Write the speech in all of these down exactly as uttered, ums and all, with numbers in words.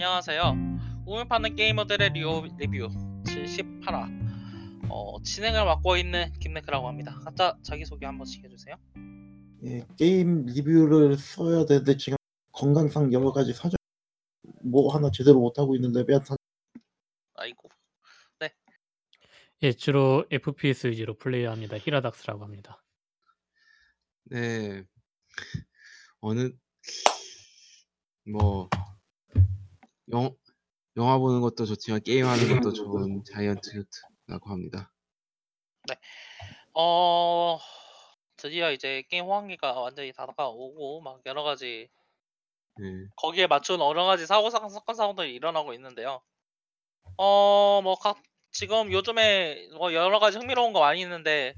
안녕하세요. 오늘 파는 게이머들의 리오, 리뷰 칠십팔 화 어, 진행을 맡고 있는 김네크라고 합니다. 각자 자기소개 한 번씩 해주세요. 예, 게임 리뷰를 써야 되는데 지금 건강상 여러 가지 사정 뭐 하나 제대로 못하고 있는데 매한 사... 아이고 네. 예, 주로 에프피에스 위주로 플레이합니다. 히라닥스라고 합니다. 네, 어느 뭐 영, 영화 보는 것도 좋지만 게임하는 것도 좋은 자이언트라고 합니다. 네, 어 드디어 이제 게임 호황기가 완전히 다가오고 막 여러 가지 네. 거기에 맞춘 여러 가지 사고 사건 사고들이 일어나고 있는데요. 어 뭐 각 지금 요즘에 뭐 여러 가지 흥미로운 거 많이 있는데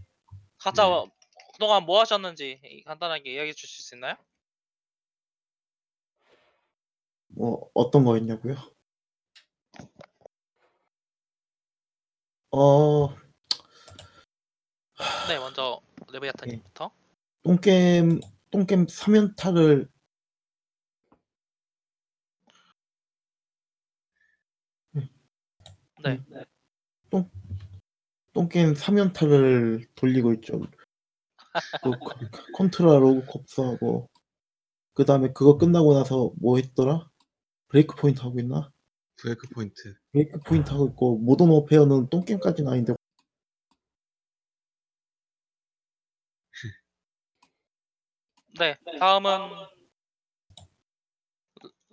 각자 네. 그동안 뭐 하셨는지 간단하게 이야기해 주실 수 있나요? 뭐 어떤 거 있냐고요? 어. 네, 먼저 레비아탄님부터. 똥겜 똥겜 삼 연타를 네. 네. 똥 똥겜 삼 연타를 돌리고 있죠. 컨트라 로그 곱수하고 그다음에 그거 끝나고 나서 뭐 했더라? 브레이크 포인트 하고 있나? 브레이크 포인트. 브레이크 포인트 하고 있고 모던워페어는 똥게임까지는 아닌데. 네, 다음은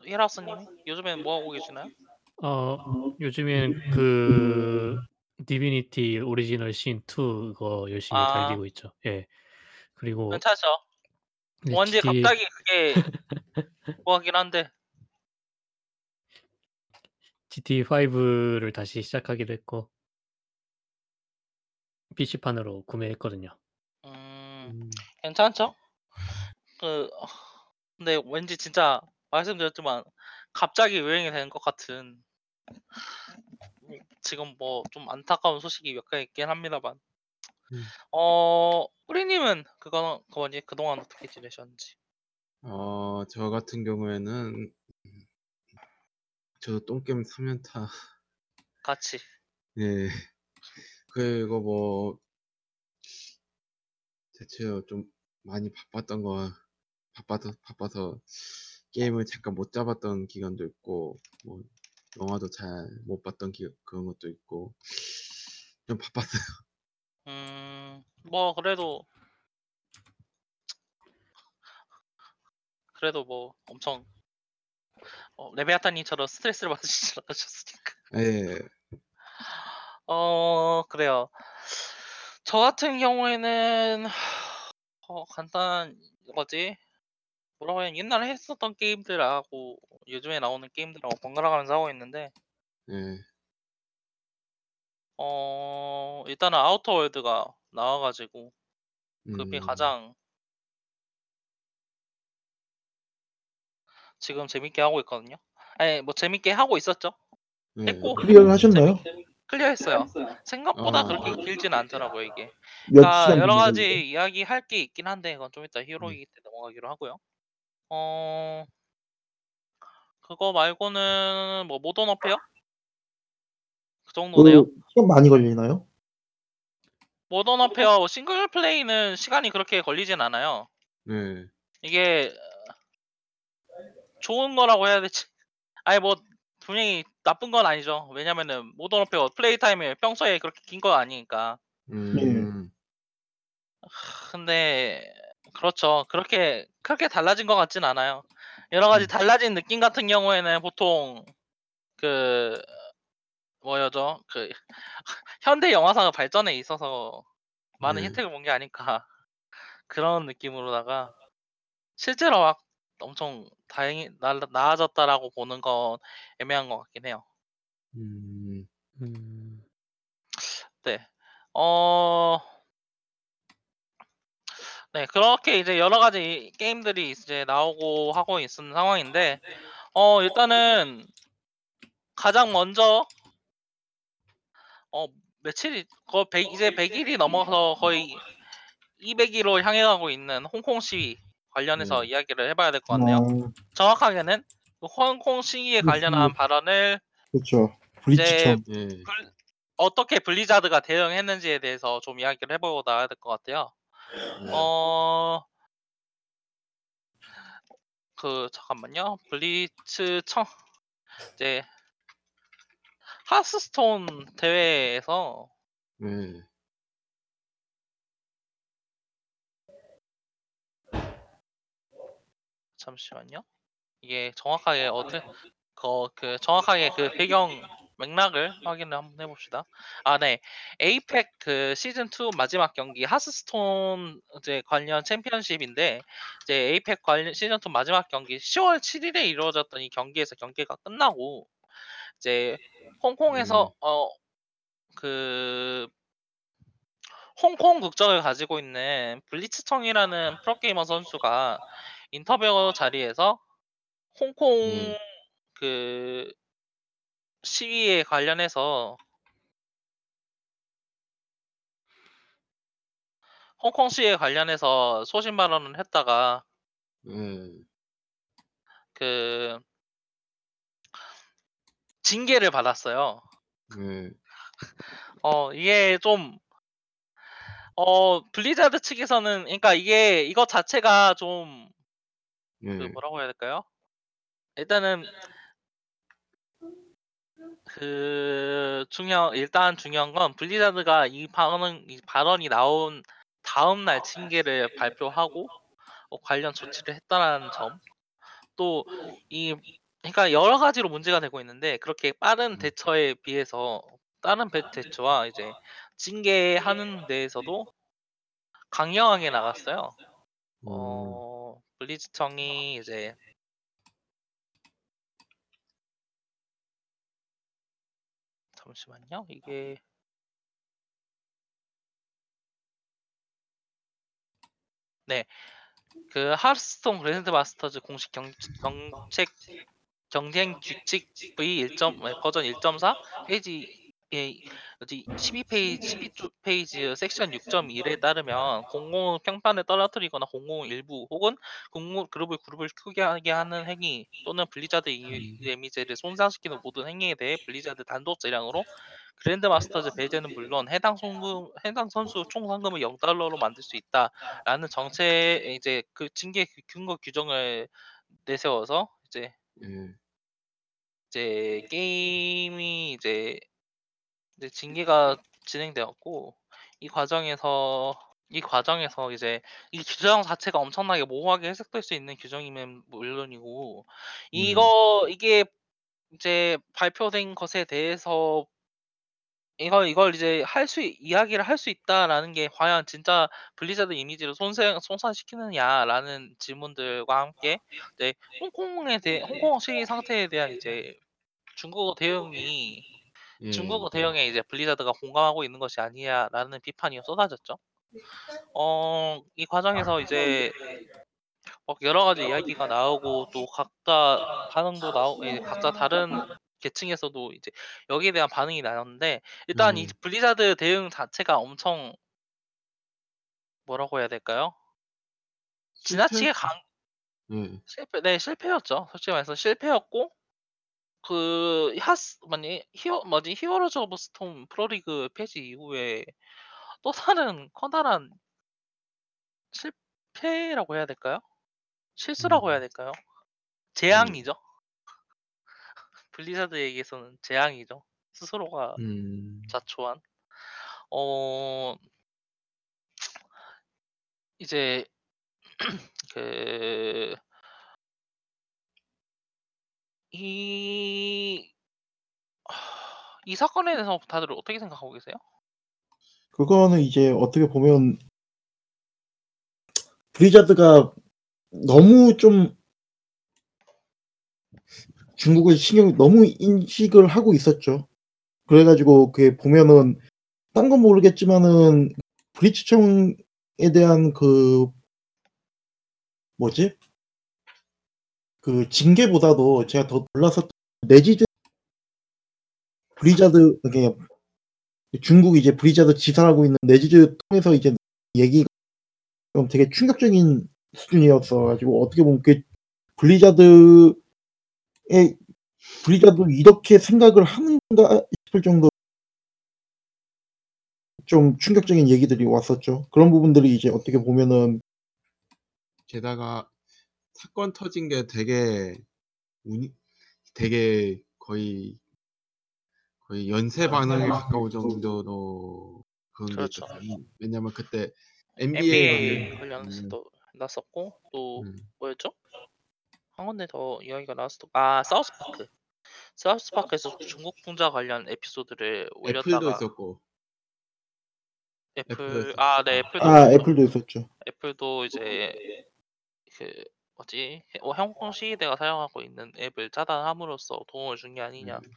힐하우스님. 요즘엔 뭐 하고 계시나요? 어, 요즘엔 그 디비니티 오리지널 신 투 그거 열심히 아... 달리고 있죠. 예. 그리고 괜찮죠. 뭔지 티... 갑자기 그게 뭐 하긴 한데. 지티에이 파이브를 다시 시작하기도 했고 피씨판으로 구매했거든요. 음, 괜찮죠? 그 근데 왠지 진짜 말씀드렸지만 갑자기 유행이 되는 것 같은 지금 뭐 좀 안타까운 소식이 몇 가지 있긴 합니다만 음. 어 뿌리님은 그거 그거지 그동안 어떻게 지내셨는지? 어, 저 같은 경우에는 저도 똥겜 삼 연타 같이 네 그리고 뭐 대체 좀 많이 바빴던 거 바빠서 바빠서 게임을 잠깐 못 잡았던 기간도 있고 뭐 영화도 잘 못 봤던 기, 그런 것도 있고 좀 바빴어요. 음 뭐 그래도 그래도 뭐 엄청 어, 레베아타님처럼 스트레스를 받으시지 않으셨으니까. 예. 어 그래요. 저 같은 경우에는 어, 간단한 거지. 뭐라고 해야 옛날에 했었던 게임들하고 요즘에 나오는 게임들하고 번갈아가면서 하고 있는데. 예. 어 일단은 아우터 월드가 나와가지고 그게 음. 가장 지금 재밌게 하고 있거든요. 아니 뭐 재밌게 하고 있었죠. 네. 했고 클리어를 하셨나요? 재밌, 클리어했어요. 생각보다 아, 그렇게 아, 길진 않더라고요 이게. 그러니까 여러 가지 이야기 할 게 있긴 한데 그건 좀 이따 히어로이기 때 넘어가기로 하고요. 어 그거 말고는 뭐 모던워페어 그 정도네요. 그, 시간 많이 걸리나요? 모던워페어 싱글 플레이는 시간이 그렇게 걸리진 않아요. 네. 이게 좋은 거라고 해야 되지. 아니 뭐 분명히 나쁜 건 아니죠. 왜냐면은 모던워페어 플레이 타임이 평소에 그렇게 긴 건 아니니까. 음. 근데 그렇죠. 그렇게 그렇게 달라진 것 같진 않아요. 여러 가지 달라진 느낌 같은 경우에는 보통 그 뭐였죠? 그 현대 영화사가 발전에 있어서 많은 네. 혜택을 본 게 아닐까 그런 느낌으로다가 실제로 막 엄청 다행히 나, 나아졌다라고 보는 건 애매한 것 같긴 해요. 음, 음. 네, 어, 네 그렇게 이제 여러 가지 게임들이 이제 나오고 하고 있는 상황인데, 어 일단은 가장 먼저 어 며칠이 거 백, 이제 백 일이 넘어서 거의 이백 일로 향해 가고 있는 홍콩 시위. 관련해서 네. 이야기를 해봐야 될 것 같네요. 어... 정확하게는 홍콩 시위에 관련한 발언을 그렇죠. 블리츠청 네. 블, 어떻게 블리자드가 대응했는지에 대해서 좀 이야기를 해보다 해야 될 것 같아요. 네. 어, 그 잠깐만요. 블리츠청 이제 하스스톤 대회에서 네. 잠시만요. 이게 정확하게 어떻게 그, 그 정확하게 그 배경 맥락을 확인을 한번 해봅시다. 아, 네. 에이펙 그 시즌 투 마지막 경기 하스스톤 이제 관련 챔피언십인데 이제 에이펙 관련 시즌 투 마지막 경기 시월 칠일에 이루어졌던 이 경기에서 경기가 끝나고 이제 홍콩에서 음. 어 그 홍콩 국적을 가지고 있는 블리츠청이라는 프로게이머 선수가 인터뷰 자리에서 홍콩 음. 그 시위에 관련해서 홍콩 시위에 관련해서 소신 발언을 했다가 음. 그 징계를 받았어요. 음. 어 이게 좀 어 블리자드 측에서는 그러니까 이게 이것 자체가 좀 음. 그 뭐라고 해야 될까요? 일단은 그 중요 일단 중요한 건 블리자드가 이 발언 이 발언이 나온 다음 날 징계를 발표하고 어, 관련 조치를 했다는 점. 또 이 그러니까 여러 가지로 문제가 되고 있는데 그렇게 빠른 대처에 비해서 다른 대처와 이제 징계하는 데에서도 강경하게 나갔어요. 어 블리츠청이 이제 잠시만요. 이게 네. 그 하스스톤 그랜드 마스터즈 공식 경, 정책 경쟁 규칙 브이 일 점 버전 일 점 사 페이지 십이 페이지 십이 페이지 섹션 육 점 일에 따르면 공공을 평판에 떨어뜨리거나 공공을 일부 혹은 공공 그룹을 그룹을 크게 하게 하는 행위 또는 블리자드 이미지를 손상시키는 모든 행위에 대해 블리자드 단독 재량으로 그랜드 마스터즈 배제는 물론 해당, 송금, 해당 선수 총 상금을 영 달러로 만들 수 있다라는 정책 이제 그 징계 근거 규정을 내세워서 이제 음. 이제 게임이 이제 이제 징계가 진행되었고 이 과정에서 이 과정에서 이제 이 규정 자체가 엄청나게 모호하게 해석될 수 있는 규정이면 물론이고 이거 음. 이게 이제 발표된 것에 대해서 이걸 이걸 이제 할 수 이야기를 할 수 있다라는 게 과연 진짜 블리자드 이미지를 손상 손상시키느냐라는 질문들과 함께 이제 홍콩에 대해 홍콩 시위 상태에 대한 이제 중국어 대응이 예. 중국어 대응에 이제 블리자드가 공감하고 있는 것이 아니야라는 비판이 쏟아졌죠. 어, 이 과정에서 이제 막 여러 가지 이야기가 나오고 또 각자 반응도 나오 이제 각자 다른 계층에서도 이제 여기에 대한 반응이 나왔는데 일단 음. 이 블리자드 대응 자체가 엄청 뭐라고 해야 될까요? 지나치게 강 음. 실패 네 실패였죠. 솔직히 말해서 실패였고 그 하스 뭐니 히어 뭐지 히어로즈 오브 스톰 프로리그 폐지 이후에 또 다른 커다란 실패라고 해야 될까요? 실수라고 해야 될까요? 재앙이죠. 음. 블리자드에게서는 재앙이죠. 스스로가 음. 자초한. 어 이제 그 이 이 사건에 대해서 다들 어떻게 생각하고 계세요? 그거는 이제 어떻게 보면 블리자드가 너무 좀 중국을 신경 너무 인식을 하고 있었죠. 그래가지고 그게 보면은 딴 건 모르겠지만은 블리츠청에 대한 그 뭐지? 그 징계보다도 제가 더 놀랐었던 넷이즈 블리자드 이게 중국 이제 블리자드 지사하고 있는 넷이즈 통해서 이제 얘기가 좀 되게 충격적인 수준이었어 가지고 어떻게 보면 그 블리자드 브리자도 이렇게 생각을 하는가 싶을 정도 좀 충격적인 얘기들이 왔었죠. 그런 부분들이 이제 어떻게 보면은 게다가 사건 터진 게 되게 운이 되게 거의 거의 연쇄 반응에 가까울 정도로 그런 그렇죠. 게 있었어요. 왜냐면 그때 엔비에이 관련해서도 났었고 또 음. 뭐였죠? 한 건데 더 이야기가 나왔어. 아 사우스 파크. 사우스 파크에서 중국 풍자 관련 에피소드를 올렸다가 애플도 있었고. 애플 아 네 애플도 아 애플도 있었죠. 애플도 이제 그 뭐지 홍콩 시위대가 사용하고 있는 앱을 차단함으로써 도움을 준 게 아니냐라는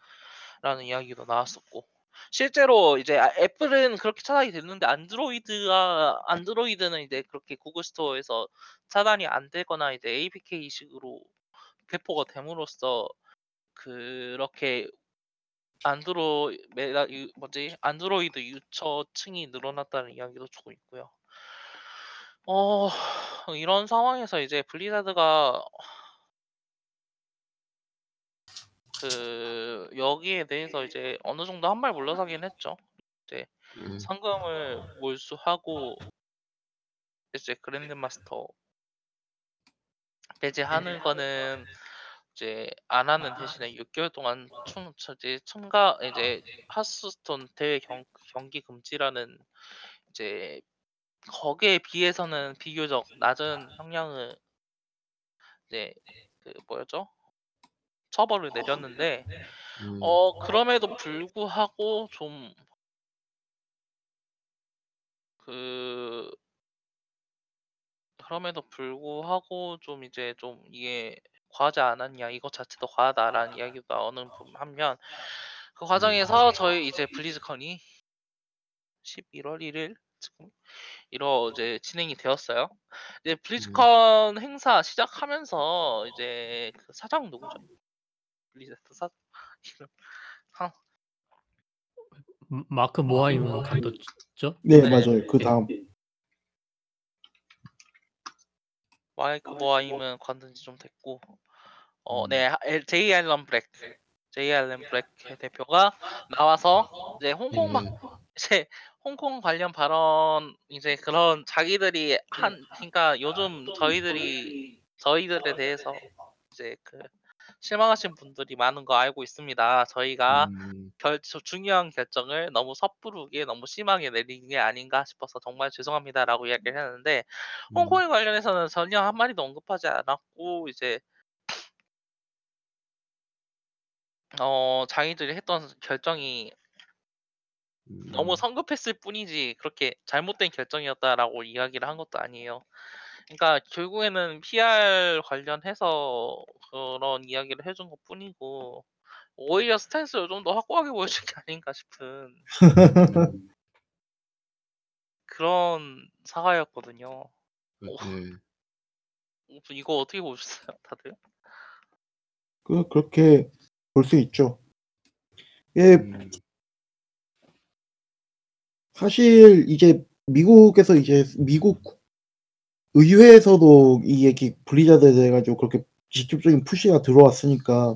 음. 이야기도 나왔었고 실제로 이제 애플은 그렇게 차단이 됐는데 안드로이드가 안드로이드는 이제 그렇게 구글 스토어에서 차단이 안 되거나 이제 에이피케이 식으로 배포가 됨으로써 그렇게 안드로 메다 뭐지 안드로이드 유저층이 늘어났다는 이야기도 주고 있고요. 어 이런 상황에서 이제 블리자드가 그 여기에 대해서 이제 어느 정도 한 발 물러서긴 했죠. 이제 음. 상금을 몰수하고 이제 그랜드마스터 배제하는 거는. 이제 안 하는 대신에 육 개월 동안 총 이제 첨가 이제 하스스톤 대회 경, 경기 금지라는 이제 거기에 비해서는 비교적 낮은 형량을 이제 그 뭐였죠? 처벌을 내렸는데 음. 어 그럼에도 불구하고 좀 그 그럼에도 불구하고 좀 이제 좀 이게 과하지 않았냐 이것 자체도 과하다라는 이야기도 나오는 반면 그 과정에서 저희 이제 블리즈컨이 십일월 일일 지금 이러 이제 진행이 되었어요. 이제 블리즈컨 음. 행사 시작하면서 이제 그 사장 누구죠? 블리즈컨 사장 이름 한 마크 모하이머 감독이죠? 네, 네 맞아요. 그 다음. 마이크 모하임은 관둔 지 좀 됐고 어, 네, 제이 앨런 브랙 제이 앨런 브랙 대표가 나와서 이제 홍콩 막 이제 홍콩 관련 발언 이제 그런 자기들이 한 그러니까 요즘 저희들이 저희들에 대해서 이제 그 실망하신 분들이 많은 거 알고 있습니다. 저희가 음. 결, 중요한 결정을 너무 섣부르게 너무 심하게 내린 게 아닌가 싶어서 정말 죄송합니다라고 이야기를 했는데 음. 홍콩에 관련해서는 전혀 한 마디도 언급하지 않았고 이제 어 자기들이 했던 결정이 음. 너무 성급했을 뿐이지 그렇게 잘못된 결정이었다라고 이야기를 한 것도 아니에요. 그러니까 결국에는 피알 관련해서 그런 이야기를 해준 것 뿐이고 오히려 스탠스를 좀 더 확고하게 보여준 게 아닌가 싶은 그런 사과였거든요. 네. 이거 어떻게 보셨어요, 다들? 그 그렇게 볼 수 있죠. 예, 음. 사실 이제 미국에서 이제 미국 의회에서도 이 얘기 블리자드에 대해 가지고 그렇게 직접적인 푸시가 들어왔으니까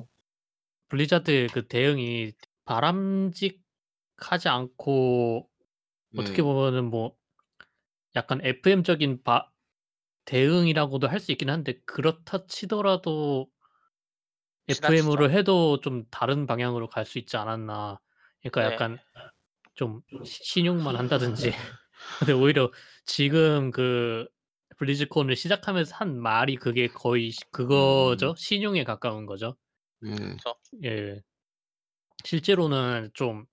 블리자드의 그 대응이 바람직하지 않고 네. 어떻게 보면은 뭐 약간 에프엠적인 바, 대응이라고도 할 수 있긴 한데 그렇다 치더라도 에프엠으로 해도 좀 다른 방향으로 갈 수 있지 않았나. 그러니까 네. 약간 좀 신용만 한다든지. 근데 오히려 지금 그 블리즈콘을 시작하면서 한 말이 그게 거의 그거죠. 음. 신용에 가까운 거죠. 음. 예. 실제로는 좀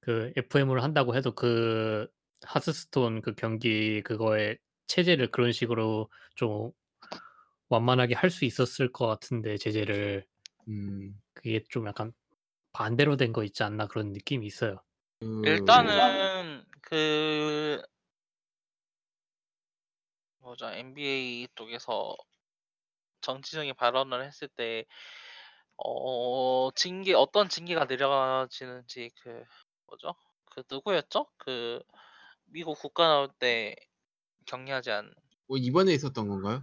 그 에프엠을 한다고 해도 그 하스스톤 그 경기 그거의 체제를 그런 식으로 좀 완만하게 할 수 있었을 것 같은데 제재를 음. 그게 좀 약간 반대로 된 거 있지 않나 그런 느낌이 있어요. 음. 일단은 그 보자 엔비에이 쪽에서 정치적인 발언을 했을 때 어, 징계 어떤 징계가 내려지는지 그 뭐죠? 그 누구였죠? 그 미국 국가 나올 때 격려하지 않. 뭐 이번에 있었던 건가요?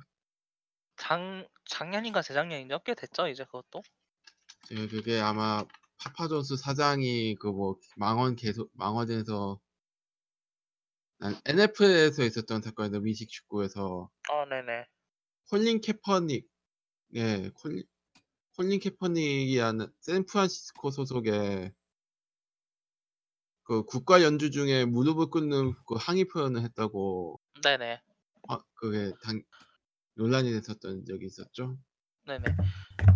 장 작년인가 재작년인가 꽤 됐죠 이제 그것도. 예, 그게 아마 파파존스 사장이 그 뭐 망원 계속 망원에서 난 엔에프엘에서 있었던 사건인데 미식 축구에서. 어, 네네. 콜린 캐퍼닉, 예, 콜 콜린 캐퍼닉이라는 샌프란시스코 소속의 그 국가 연주 중에 무릎을 꿇는 그 항의 표현을 했다고. 네네. 아, 그게 당 논란이 됐었던 적이 있었죠. 네네.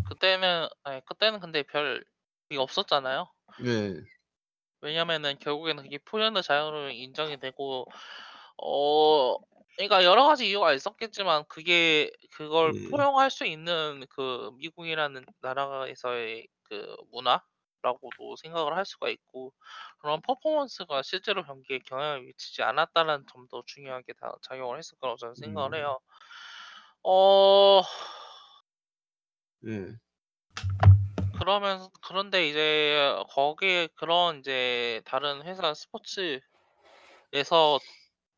그때는 아니 그때는 근데 별 이게 없었잖아요. 네. 왜냐면은 결국에는 그게 표현의 자유로 인정이 되고, 어, 그러니까 여러 가지 이유가 있었겠지만 그게 그걸 네. 포용할 수 있는 그 미국이라는 나라에서의 그 문화라고도 생각을 할 수가 있고, 그런 퍼포먼스가 실제로 경기에 경향을 미치지 않았다는 점도 중요하게 다 작용을 했을 거라고 저는 생각을 해요. 어. 네. 그러면서 그런데 이제 거기에 그런 이제 다른 회사 스포츠에서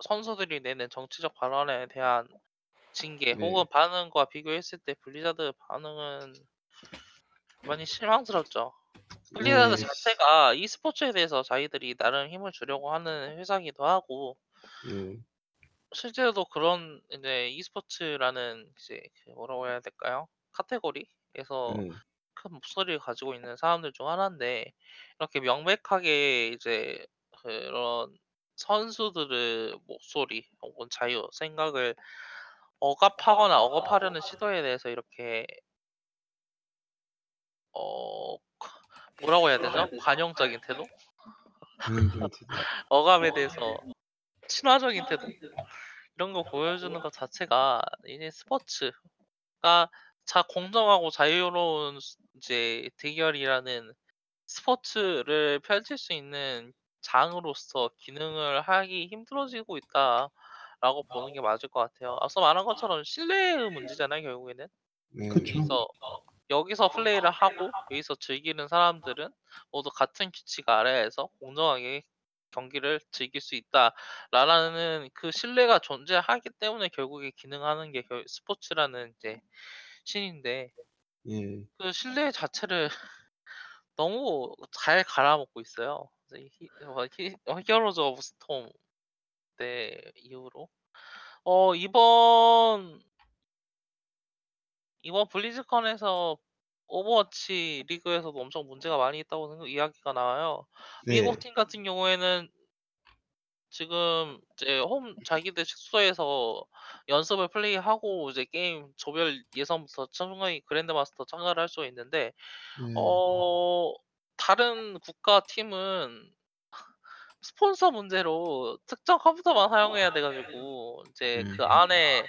선수들이 내는 정치적 발언에 대한 징계 네. 혹은 반응과 비교했을 때 블리자드 반응은 많이 실망스럽죠. 블리자드 네. 자체가 이 스포츠에 대해서 자기들이 나름 힘을 주려고 하는 회사이기도 하고 네. 실제로도 그런 이제 e스포츠라는 이제 뭐라고 해야 될까요? 카테고리에서 네. 큰 목소리를 가지고 있는 사람들 중 하나인데, 이렇게 명백하게 이제 그런 선수들의 목소리 혹은 자유, 생각을 억압하거나 억압하려는 시도에 대해서 이렇게 어 뭐라고 해야 되죠? 관용적인 태도? 억압에 대해서 친화적인 태도? 이런 거 보여주는 것 자체가 이제 스포츠가 자 공정하고 자유로운 이제 대결이라는 스포츠를 펼칠 수 있는 장으로서 기능을 하기 힘들어지고 있다라고 보는 게 맞을 것 같아요. 앞서 말한 것처럼 신뢰의 문제잖아요, 결국에는. 네, 그래서 어, 여기서 플레이를 하고 여기서 즐기는 사람들은 모두 같은 규칙 아래에서 공정하게 경기를 즐길 수 있다라는 그 신뢰가 존재하기 때문에 결국에 기능하는 게 스포츠라는 이제 신인데 예. 그 신뢰 자체를 너무 잘 갈아먹고 있어요. 히, 히, 히어로즈 오브 스톰 때 이후로 어 이번 이번 블리즈컨에서 오버워치 리그에서도 엄청 문제가 많이 있다고 이야기가 나와요. 네. 미국 팀 같은 경우에는 지금 이제 홈 자기들 숙소에서 연습을 플레이하고 이제 게임 조별 예선부터 참가히 그랜드 마스터 참가를 할 수 있는데 네. 어 다른 국가 팀은 스폰서 문제로 특정 컴퓨터만 사용해야 돼가지고 이제 네. 그 안에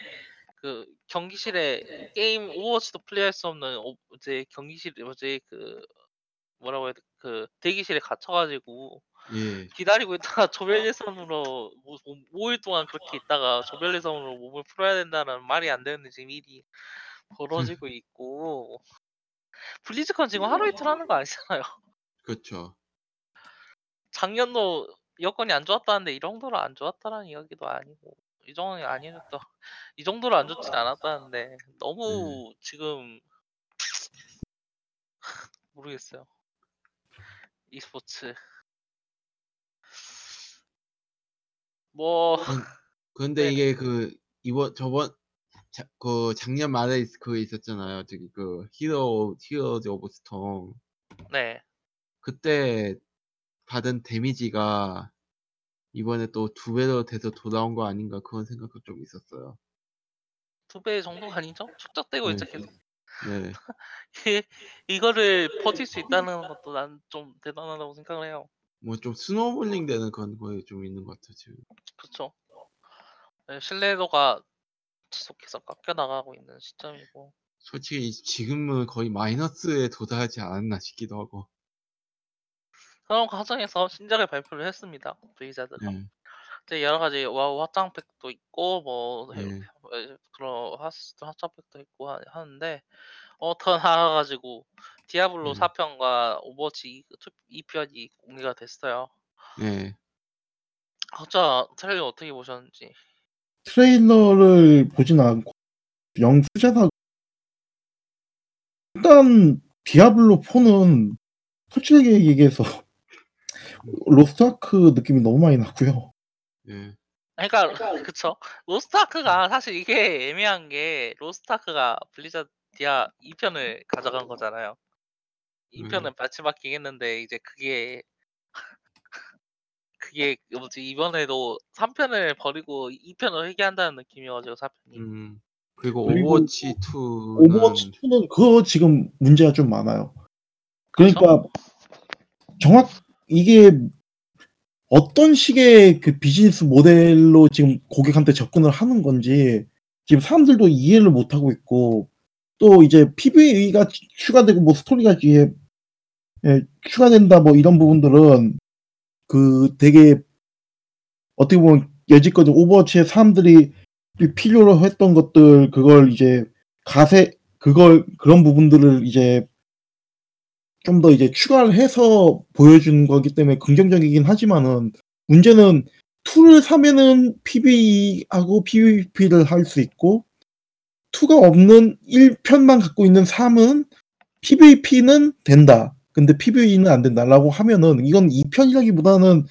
그 경기실에 게임 오버워치도 플레이할 수 없는 이제 경기실 이제 그 뭐라고 해야 돼 그 대기실에 갇혀가지고 예. 기다리고 있다가 조별 예선으로 오 일 동안 그렇게 있다가 조별 예선으로 몸을 풀어야 된다는 말이 안 되는데 지금 일이 벌어지고 있고 블리즈컨 지금 하루 이틀 하는 거 아니잖아요. 그렇죠. 작년도 여건이 안 좋았다는데 이 정도로 안 좋았다는 이야기도 아니고 이 정도는 아니었다. 이 정도로 안 좋진 않았다는데 너무 음. 지금 모르겠어요. e스포츠 뭐 근데 네네. 이게 그 이번 저번 자, 그 작년 말에 그 있었잖아요. 저기 그 히어 히어로즈 오브 스톰. 네. 그때 받은 데미지가 이번에 또 두 배로 돼서 돌아온 거 아닌가 그런 생각도 좀 있었어요. 두 배 정도가 아니죠? 축적되고 네. 있죠 계속. 네. 이거를 버틸 수 있다는 것도 난 좀 대단하다고 생각을 해요. 뭐 좀 스노우볼링 되는 그런 거에 좀 있는 것 같아요 지금. 그렇죠. 신뢰도가 지속해서 깎여 나가고 있는 시점이고. 솔직히 지금은 거의 마이너스에 도달하지 않았나 싶기도 하고. 그런 과정에서 신작을 발표를 했습니다. 블리자드가. 네. 이제 여러 가지 와우 확장팩도 있고 뭐 네. 그런 하스스톤 확장팩도 있고 하, 하는데 어 더 나아가지고 디아블로 네. 사 편과 오버워치 이 편이 공개가 됐어요. 네. 각자 트레일러 어떻게 보셨는지? 트레일러를 보진 않고 영수제다 일단 디아블로 포는 솔직하게 얘기해서 로스트아크 느낌이 너무 많이 났고요. 음. 그러니까 그쵸. 로스트아크가 사실 이게 애매한 게 로스트아크가 블리자드 디아 이 편을 가져간 거잖아요. 이 편은 음. 마치받긴 했는데 이제 그게 그게 뭐지 이번에도 삼 편을 버리고 이 편을 회귀한다는 느낌이어서 사 편이. 음. 그리고 오버워치 투. 오버워치 투는 그거 지금 문제가 좀 많아요. 그러니까 정확 이게 어떤 식의 그 비즈니스 모델로 지금 고객한테 접근을 하는 건지 지금 사람들도 이해를 못 하고 있고 또 이제 피브이이가 추가되고 뭐 스토리가 뒤에 예, 추가된다 뭐 이런 부분들은 그 되게 어떻게 보면 예전까지 오버워치의 사람들이 필요로 했던 것들 그걸 이제 가세 그걸 그런 부분들을 이제 좀 더 이제 추가를 해서 보여준 거기 때문에 긍정적이긴 하지만은 문제는 이를 사면은 피브이하고 피브이피를 할 수 있고 이가 없는 일 편만 갖고 있는 삼은 피브이피는 된다. 근데 피브이는 안 된다라고 하면은 이건 이 편이라기보다는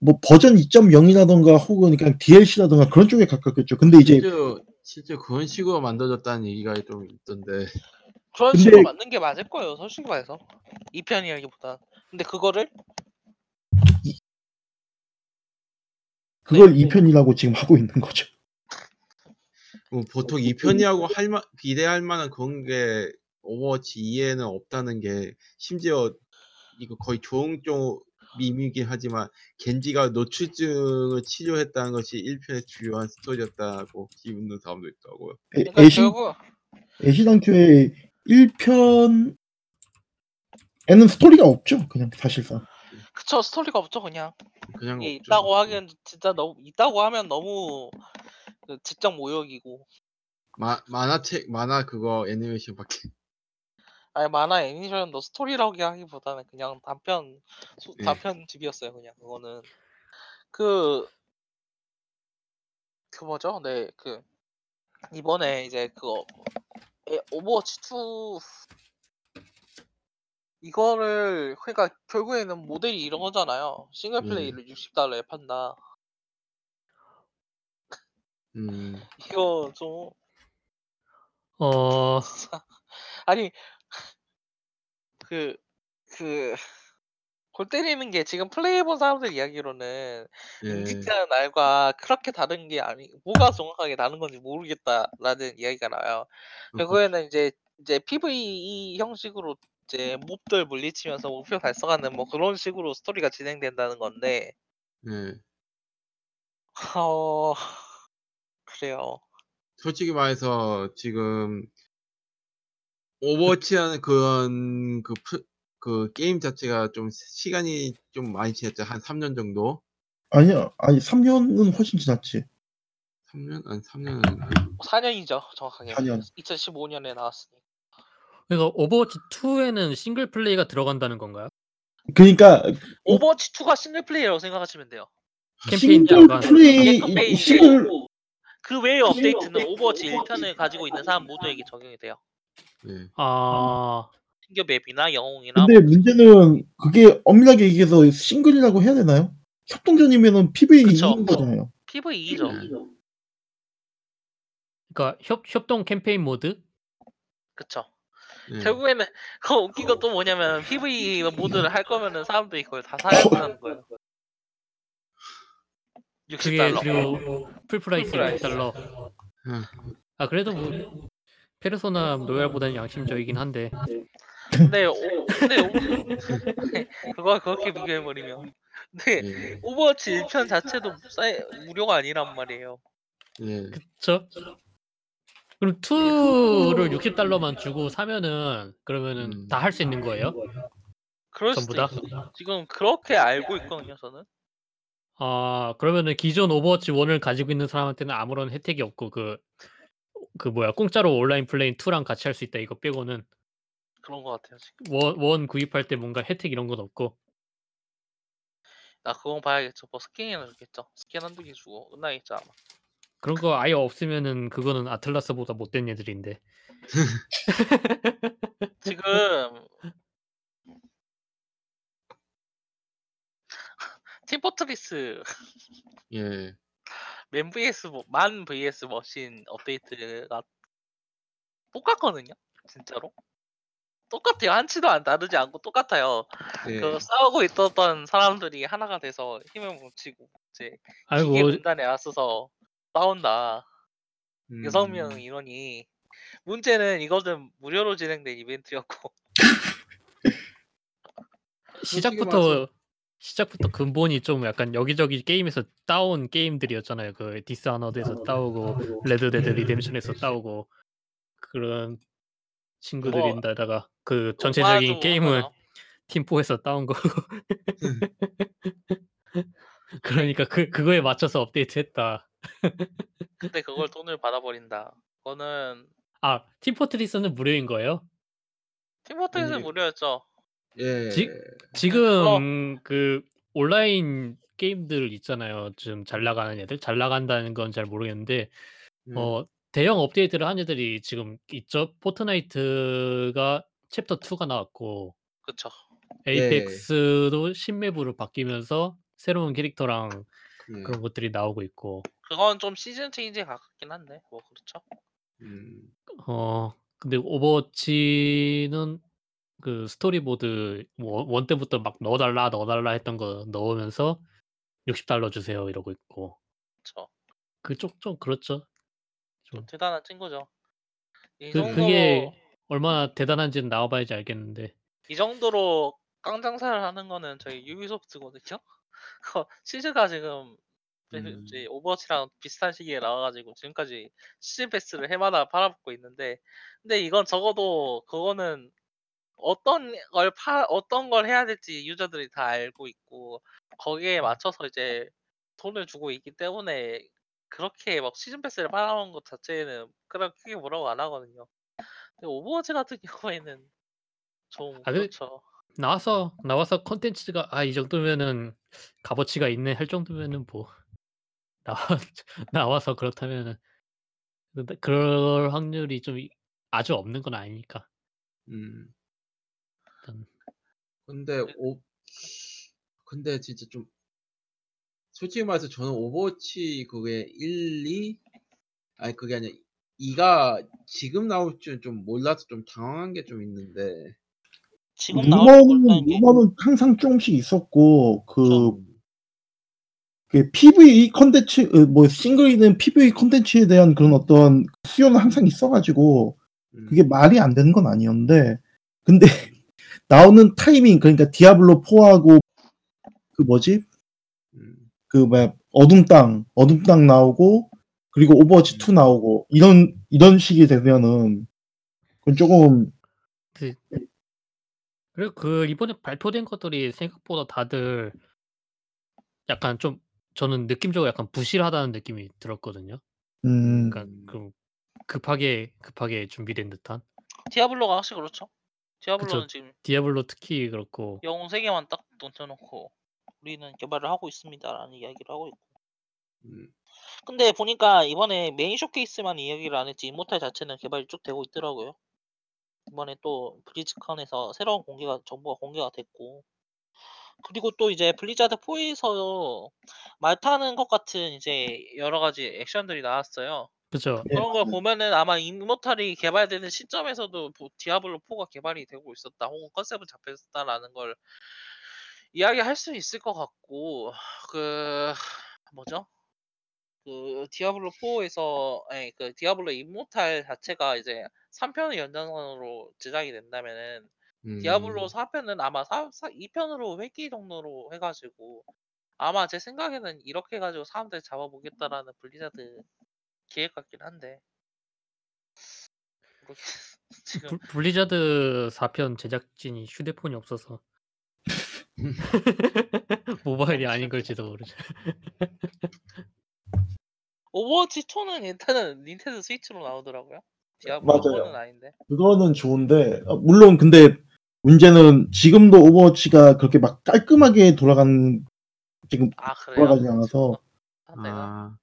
뭐 버전 이 점 영이라던가 혹은 그냥 디엘씨라던가 그런 쪽에 가깝겠죠. 근데 이제 실제, 실제 그런 식으로 만들어졌다는 얘기가 좀 있던데. 그런 근데, 식으로 만든 게 맞을 거예요. 솔직히 말해서 이 편 이야기보다. 근데 그거를 이, 그걸 네, 이 편이라고 네. 지금 하고 있는 거죠. 뭐 보통 이 편이라고 할 만 기대할 만한 그런 게 오버워치 이에는 없다는 게 심지어 이거 거의 조응종 밈이긴 하지만 겐지가 노출증을 치료했다는 것이 일 편의 주요한 스토리였다고 기웃는 사람도 있더라고요. 그러니까 애시, 애시당초에 일 편에는 스토리가 없죠. 그냥 사실상. 그쵸. 스토리가 없죠. 그냥. 그냥 없죠. 있다고 하기엔 진짜 너무 있다고 하면 너무 그 직접 모욕이고. 마, 만화책 만화 그거 애니메이션밖에. 아니 만화 애니메이션도 스토리라고 하기보다는 그냥 단편 소, 네. 단편 집이었어요. 그냥 그거는 그, 그 뭐죠? 네, 그 이번에 이제 그거 오버워치 투 이거를 그러니까 결국에는 모델이 이런 거잖아요. 싱글 플레이를 네. 육십 달러에 판다. 음. 이거 좀 어 아니 그 그 골 때리는 게 지금 플레이해본 사람들 이야기로는 인식자는 예. 알과 그렇게 다른 게 아니 뭐가 정확하게 다른 건지 모르겠다라는 이야기가 나와요. 결국에는 이제 이제 피브이이 형식으로 이제 몹들 물리치면서 목표 달성하는 뭐 그런 식으로 스토리가 진행된다는 건데. 네. 예. 어. 그래요. 솔직히 말해서 지금 오버워치라는 그런 그, 그 게임 자체가 좀 시간이 좀 많이 지났죠. 한 삼 년 정도? 아니요. 아니 삼 년은 훨씬 지났지. 삼 년? 아니 삼 년은 사 년이죠. 정확하게. 사 년. 이천십오 년에 나왔으니. 그러니까 오버워치 투에는 싱글 플레이가 들어간다는 건가요? 그러니까 오버워치 투가 싱글 플레이라고 생각하시면 돼요. 캠페인 싱글 플레이 캠페인 싱글 그 외의 업데이트는 오버워치 일 편을 가지고 있는 사람 모두에게 적용이 돼요. 네. 아 신규 맵이나 영웅이나. 근데 문제는 그게 엄밀하게 얘기해서 싱글이라고 해야 되나요? 협동전이면은 피브이이인 거잖아요. 피브이이죠. 네. 그러니까 협 협동 캠페인 모드. 그쵸. 네. 결국에는 그 웃긴 것도 뭐냐면 피브이이 모드를 할 거면은 사람들이 그걸 다 사야 된다는 거예요. 육십 달러. 그리고 풀프라이스 육십 달러. 응. 아 그래도 뭐 페르소나 로얄보다는 양심적이긴 한데. 근데 오, 근데 오, 그거 그렇게 비교해버리면. 근데 네. 오버워치 일 편 자체도 사이, 무료가 아니란 말이에요. 네. 그쵸? 그럼 이를 육십 달러만 주고 사면은 그러면은 음. 다 할 수 있는 거예요? 그럴 수도 있어요. 지금 그렇게 알고 있거든요, 저는. 아 그러면은 기존 오버워치 일을 가지고 있는 사람한테는 아무런 혜택이 없고 그 그 뭐야 공짜로 온라인 플레이 이랑 같이 할 수 있다 이거 빼고는 그런 거 같아요 지금. 원, 원 구입할 때 뭔가 혜택 이런 건 없고. 나 그건 봐야겠죠. 뭐 스캔이나 주겠죠. 스캔 한두 개 주고 끝나겠죠 아마. 그런 거 아예 없으면은 그거는 아틀라스보다 못된 애들인데. 지금 팀포트리스 예. 맨 vs 뭐, 만 vs 머신 업데이트가 똑같거든요. 진짜로 똑같아요. 한치도 안 다르지 않고 똑같아요. 예. 그 싸우고 있었던 사람들이 하나가 돼서 힘을 뭉치고 이제 아이고. 기계 분단에 앞서서 싸운다. 음. 여섯 명 인원이. 문제는 이거는 무료로 진행된 이벤트였고 시작부터 시작부터 근본이 좀 약간 여기저기 게임에서 따온 게임들이었잖아요. 그 디스아너드에서 따오고 레드데드 리뎀션에서 따오고 그런 친구들인데다가 뭐, 그 전체적인 게임은 팀포에서 따온 거고 그러니까 그, 그거에 맞춰서 업데이트했다. 근데 그걸 돈을 받아버린다. 그거는 아 팀포트리스는 무료인 거예요? 팀포트리스는 아니, 무료였죠. 예. 지, 지금 어. 그 온라인 게임들 있잖아요. 지금 잘 나가는 애들 잘 나간다는 건 잘 모르겠는데 음. 어 대형 업데이트를 한 애들이 지금 있죠. 포트나이트가 챕터 이가 나왔고, 그렇죠. 에이펙스도 예. 신맵으로 바뀌면서 새로운 캐릭터랑 음. 그런 것들이 나오고 있고. 그건 좀 시즌 체인지에 가깝긴 한데 뭐 그렇죠. 음. 어 근데 오버워치는 그 스토리보드 원 때부터 막 넣어달라 넣어달라 했던 거 넣으면서 육십 달러 주세요 이러고 있고. 그렇죠. 그쪽 좀 그렇죠. 좀 대단한 친구죠. 이 그, 정도로 그게 얼마나 대단한지는 나와봐야지 알겠는데. 이 정도로 깡장사를 하는 거는 저희 유비소프트거든요. 시즈가 지금 음. 오버워치랑 비슷한 시기에 나와가지고 지금까지 시즌 패스를 해마다 팔아먹고 있는데, 근데 이건 적어도 그거는 어떤 걸 파 어떤 걸 해야 될지 유저들이 다 알고 있고 거기에 맞춰서 이제 돈을 주고 있기 때문에 그렇게 막 시즌 패스를 팔아먹은 것 자체는 그런 크게 뭐라고 안 하거든요. 근데 오버워치 같은 경우에는 좀 아, 그렇죠. 나와서 나와서 컨텐츠가 아 이 정도면은 값어치가 있네 할 정도면은 뭐. 나와, 나와서 그렇다면은 그럴 확률이 좀 아주 없는 건 아니니까. 음. 일단. 근데 오 근데 진짜 좀 솔직히 말해서 저는 오버워치 그게 일, 이 아니 그게 아니라 이가 지금 나올 줄 좀 몰라서 좀 당황한 게 좀 있는데. 지금 루머는 루머는 항상 조금씩 있었고 그. 저... 그 피브이이 컨텐츠, 뭐 싱글이든 피브이이 컨텐츠에 대한 그런 어떤 수요는 항상 있어가지고 그게 말이 안 되는 건 아니었는데, 근데 나오는 타이밍, 그러니까 디아블로 사하고 그 뭐지 그 뭐야 어둠 땅, 어둠 땅 나오고 그리고 오버워치 이 나오고 이런 이런 식이 되면은 그건 조금 그, 그리고 그 이번에 발표된 것들이 생각보다 다들 약간 좀 저는 느낌적으로 약간 부실하다는 느낌이 들었거든요. 음. 그러니까 급하게 급하게 준비된 듯한. 디아블로가 확실히 그렇죠. 디아블로는 그쵸. 지금 디아블로 특히 그렇고 영웅 세 개만 딱 던져놓고 우리는 개발을 하고 있습니다라는 이야기를 하고 있고. 음. 근데 보니까 이번에 메인 쇼케이스만 이야기를 안 했지 인모탈 자체는 개발이 쭉 되고 있더라고요. 이번에 또 블리즈컨에서 새로운 공개가 정보가 공개가 됐고. 그리고 또 이제 블리자드 사에서 말 타는 것 같은 이제 여러 가지 액션들이 나왔어요. 그렇죠. 그런 걸 보면은 아마 인모탈이 개발되는 시점에서도 디아블로 사가 개발이 되고 있었다, 혹은 컨셉은 잡혔다라는 걸 이야기할 수 있을 것 같고, 그 뭐죠? 그 디아블로 사에서 아니 그 디아블로 인모탈 자체가 이제 삼 편의 연장선으로 제작이 된다면은. 음. 디아블로 사 편은 아마 이 편으로 회귀 정도로 해가지고 아마 제 생각에는 이렇게 해가지고 사람들 잡아보겠다라는 블리자드 계획 같긴 한데 지금 부, 블리자드 사 편 제작진이 휴대폰이 없어서 모바일이 아닌 걸지도 모르죠. 오버워치 이는 일단은 닌텐도 스위치로 나오더라고요. 맞아요. 아닌데. 그거는 좋은데 물론 근데 문제는 지금도 오버워치가 그렇게 막 깔끔하게 돌아간 지금 아, 돌아가지 않아서. 아.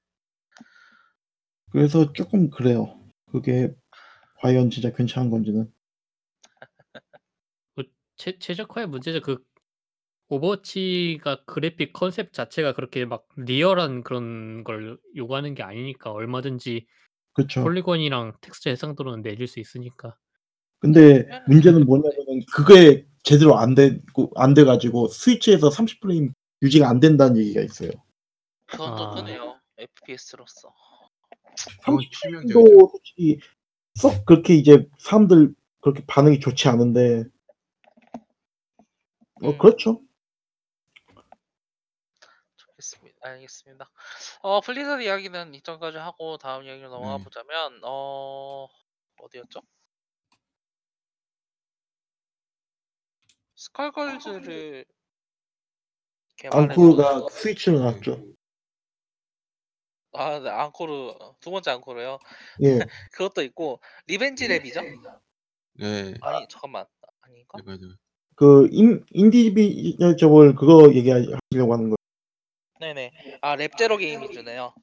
그래서 조금 그래요. 그게 과연 진짜 괜찮은 건지는. 그 최, 최적화의 문제죠. 그 오버워치가 그래픽 컨셉 자체가 그렇게 막 리얼한 그런 걸 요구하는 게 아니니까 얼마든지 그쵸. 폴리곤이랑 텍스처 해상도로는 내줄 수 있으니까. 근데 문제는 뭐냐면은 그게 제대로 안 되고 안 돼가지고 스위치에서 삼십 프레임 유지가 안 된다는 얘기가 있어요. 그건 또 크네요. 아... 에프피에스로서. 삼십 프레임도 솔직히 썩 그렇게 이제 사람들 그렇게 반응이 좋지 않은데. 어 그렇죠. 좋겠습니다. 알겠습니다. 어 블리자드 이야기는 이전까지 하고 다음 이야기로 넘어가 음. 보자면 어 어디였죠? 스컬걸즈를 앙코르가 스위치로 나왔죠. 아, 네, 앙코르 두 번째 앙코르요. 예. 그것도 있고 리벤지 랩이죠? 네. 아니 잠깐만 아닌가? 네, 네. 그 인 인디비지블 저걸 그거 얘기하려고 하는 거. 네네. 아 랩제로 게임즈네요.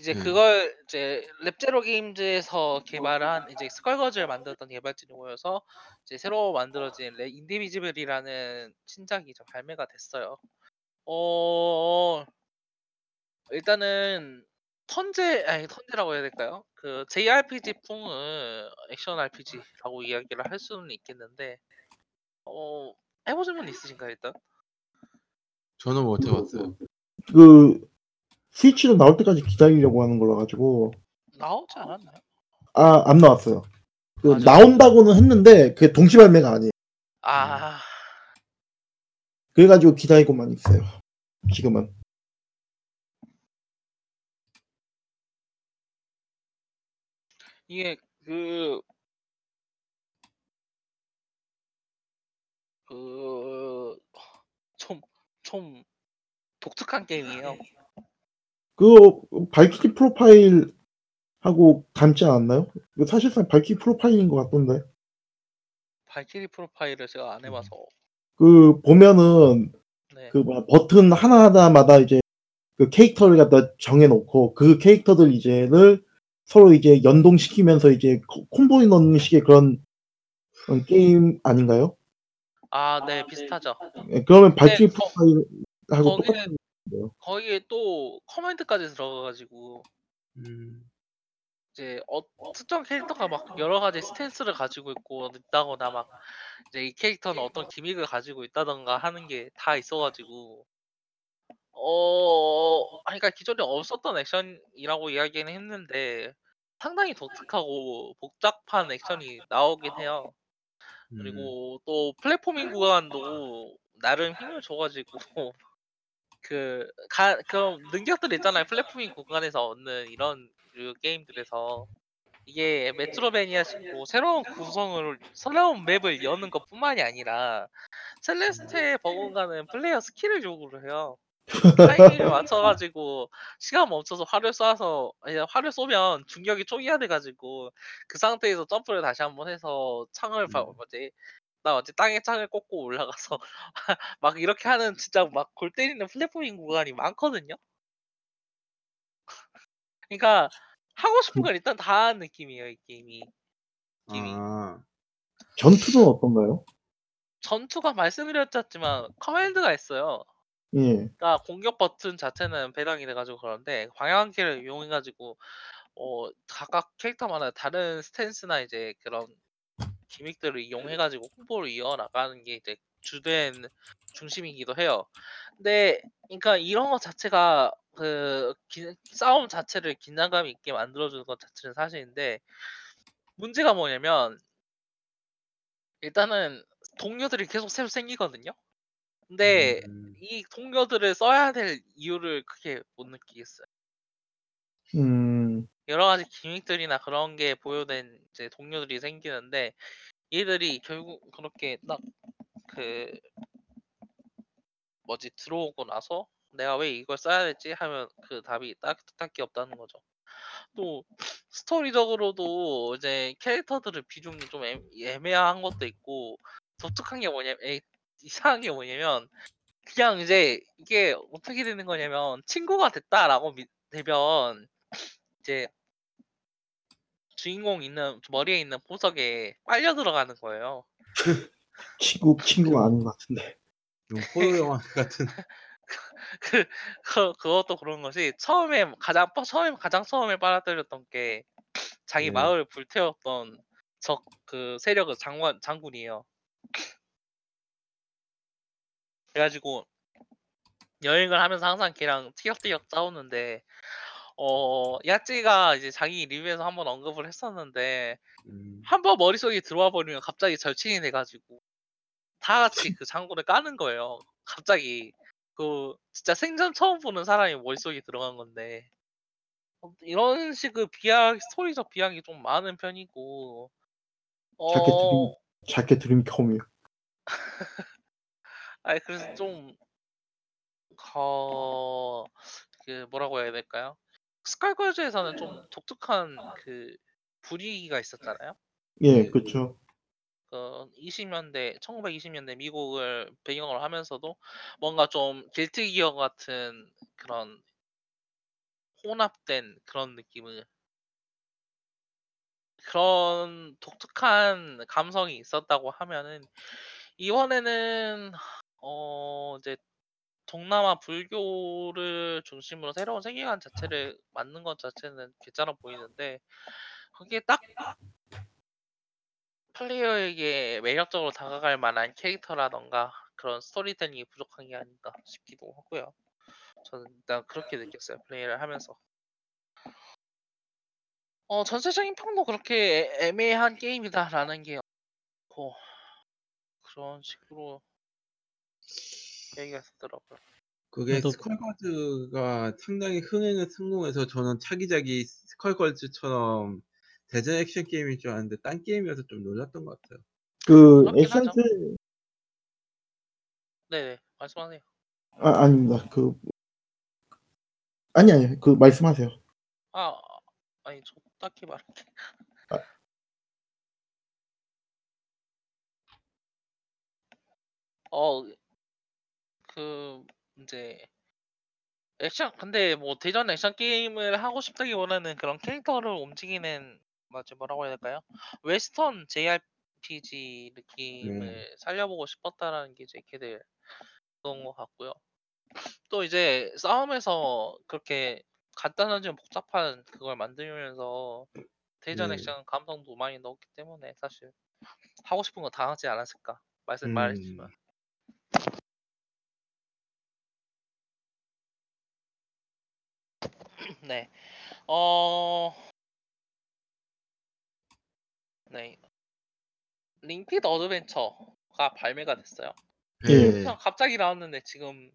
이제 음. 그걸 이제 랩제로 게임즈에서 개발한 이제 스컬거즈를 만들었던 개발진이 모여서 이제 새로 만들어진 레, 인디비지블이라는 신작이 좀 발매가 됐어요. 어 일단은 턴제 아니 턴제라고 해야 될까요? 그 제이알피지풍을 액션 알피지라고 이야기를 할 수는 있겠는데. 어 해보신 분 있으신가요 일단? 저는 못 해봤어요. 그 스위치로 나올 때까지 기다리려고 하는 걸로 가지고 나오지 않았나요? 아 안 나왔어요. 그 나온다고는 했는데 그게 동시 발매가 아니에요. 아 그래가지고 기다리고만 있어요. 지금은. 이게 그. 그... 좀, 좀 독특한 게임이에요. 그거 발키리 프로파일하고 닮지 않았나요? 사실상 발키리 프로파일인 것 같던데. 발키리 프로파일을 제가 안 해봐서. 그 보면은 네. 그 버튼 하나 하나마다 이제 그 캐릭터를 갖다 정해놓고 그 캐릭터들 이제를 서로 이제 연동시키면서 이제 콤보에 넣는 식의 그런, 그런 게임 아닌가요? 아, 네, 아, 비슷하죠. 네, 그러면 발키리 프로파일하고 똑같은 거예요. 거기에 또 커맨드까지 들어가가지고 음. 이제 어, 특정 캐릭터가 막 여러 가지 스탠스를 가지고 있고 있다거나 막 이제 이 캐릭터는 어떤 기믹을 가지고 있다던가 하는 게 다 있어가지고 어, 그러니까 기존에 없었던 액션이라고 이야기는 했는데 상당히 독특하고 복잡한 액션이 나오긴 해요. 그리고 또 플랫포밍 구간도 나름 힘을 줘가지고 그 가 그런 능력들 있잖아요. 플랫포밍 구간에서 얻는 이런 게임들에서 이게 메트로베니아식고 새로운 구성을 새로운 맵을 여는 것뿐만이 아니라 셀레스테의 버금가는 플레이어 스킬을 요구를 해요. 타이밍을 맞춰가지고 시간 멈춰서 화를 쏴서 화를 쏘면 중력이 초기화 돼가지고 그 상태에서 점프를 다시 한번 해서 창을 봐 음. 뭐지 나 어제 땅에 창을 꽂고 올라가서 막 이렇게 하는 진짜 막 골 때리는 플랫포밍 구간이 많거든요. 그러니까 하고 싶은 건 일단 다 하는 느낌이에요 이 게임이. 게임이. 아, 전투는 어떤가요? 전투가 말씀드렸지만 커맨드가 있어요. 예. 그러니까 공격 버튼 자체는 배당이 돼가지고 그런데 방향키를 이용해가지고 어 각각 캐릭터마다 다른 스탠스나 이제 그런 기믹들을 이용해가지고 콤보를 이어나가는 게 이제 주된 중심이기도 해요. 근데 그러니까 이런 것 자체가 그 기, 싸움 자체를 긴장감 있게 만들어주는 것 자체는 사실인데 문제가 뭐냐면 일단은 동료들이 계속 새로 생기거든요. 근데 음. 이 동료들을 써야 될 이유를 크게 못 느끼겠어요. 음. 여러 가지 기믹들이나 그런 게 보여된 이제 동료들이 생기는데 얘들이 결국 그렇게 딱 그 뭐지 들어오고 나서 내가 왜 이걸 써야 될지 하면 그 답이 딱 딱히 없다는 거죠. 또 스토리적으로도 이제 캐릭터들의 비중이 좀 애, 애매한 것도 있고 독특한 게 뭐냐면 에이, 이상한 게 뭐냐면 그냥 이제 이게 어떻게 되는 거냐면 친구가 됐다라고 미, 되면 이제 주인공 있는 머리에 있는 보석에 빨려 들어가는 거예요. 친구 친구가 아닌 것 같은데. 호러 영화 같은. 그, 그 그것도 그런 것이 처음에 가장 처음에 가장 처음에 빨아들였던 게 자기 네. 마을을 불태웠던 적 그 세력의 장관 장군이에요. 그래가지고 여행을 하면서 항상 걔랑 티격태격 싸우는데 어 야찌가 이제 자기 리뷰에서 한번 언급을 했었는데 음. 한번 머릿속에 들어와 버리면 갑자기 절친이 돼가지고 다 같이 그 장군을 까는 거예요. 갑자기 그 진짜 생전 처음 보는 사람이 머릿속에 들어간 건데 이런 식의 비약 스토리적 비약이 좀 많은 편이고 어 작게 들으면 겸이요. 아 그래서 좀 어... 그 뭐라고 해야 될까요? 스칼걸즈에서는 좀 독특한 그 분위기가 있었잖아요. 예, 그렇죠. 그 이십 년대, 천구백이십 년대 미국을 배경으로 하면서도 뭔가 좀 길트 기어 같은 그런 혼합된 그런 느낌을 그런 독특한 감성이 있었다고 하면은 이번에는 어 이제 동남아 불교를 중심으로 새로운 세계관 자체를 만든 것 자체는 괜찮아 보이는데 그게 딱 플레이어에게 매력적으로 다가갈 만한 캐릭터라던가 그런 스토리텔링이 부족한 게 아닌가 싶기도 하고요. 저는 일단 그렇게 느꼈어요. 플레이를 하면서. 어 전체적인 평도 그렇게 애, 애매한 게임이다라는 게 없고 그런 식으로 얘기가 있었더라고요. 그게 스컬걸즈가 상당히 흥행에 성공해서 저는 차기작이 스컬걸즈처럼 대전 액션 게임인 줄 알았는데 딴 게임이어서 좀 놀랐던 것 같아요. 그 액션 게임 네네 말씀하세요. 아 아닙니다. 그 아니 아니 그 말씀하세요. 아 아니 저 딱히 말할게. 아. 어. 그 이제 액션 근데 뭐 대전 액션 게임을 하고 싶다기보다는 그런 캐릭터를 움직이는 맞죠 뭐라고 해야 될까요? 웨스턴 제이알피지 느낌을 음. 살려보고 싶었다라는 게 제 걔들 그런 것 같고요. 또 이제 싸움에서 그렇게 간단하지 복잡한 그걸 만들면서 대전 음. 액션 감성도 많이 넣었기 때문에 사실 하고 싶은 거 다 하지 않았을까 말씀 음. 말했지만. 네, 어, 네, 링피드 어드벤처가 발매가 됐어요. 네. 갑자기 나왔는데 지금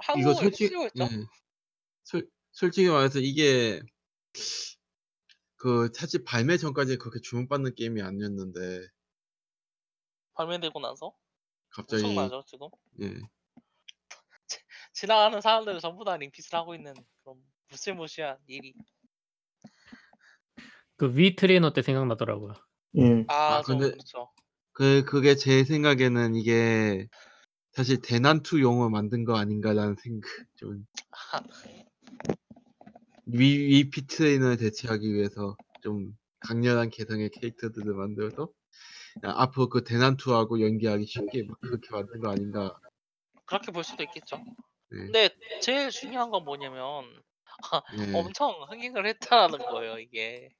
한국을 솔직... 수요했죠? 네. 솔, 솔직히 말해서 이게 그 사실 발매 전까지 그렇게 주목받는 게임이 아니었는데 발매되고 나서 갑자기 엄청나죠 지금? 네. 지나가는 사람들은 전부 다 링핏을 하고 있는 그런 무시무시한 일이. 그 위 트레이너 때 생각나더라고요. 음. 아, 아 근데 그렇죠. 그 그게 제 생각에는 이게 사실 대난투용을 만든 거 아닌가라는 생각 좀. 위 피 트레이너를 대체하기 위해서 좀 강렬한 개성의 캐릭터들을 만들어서 앞으로 그 대난투하고 연기하기 쉽게 막 그렇게 만든 거 아닌가. 그렇게 볼 수도 있겠죠. 근데 제일 중요한 건 뭐냐면 아, 네. 엄청 흥행을 했다라는 거예요 이게.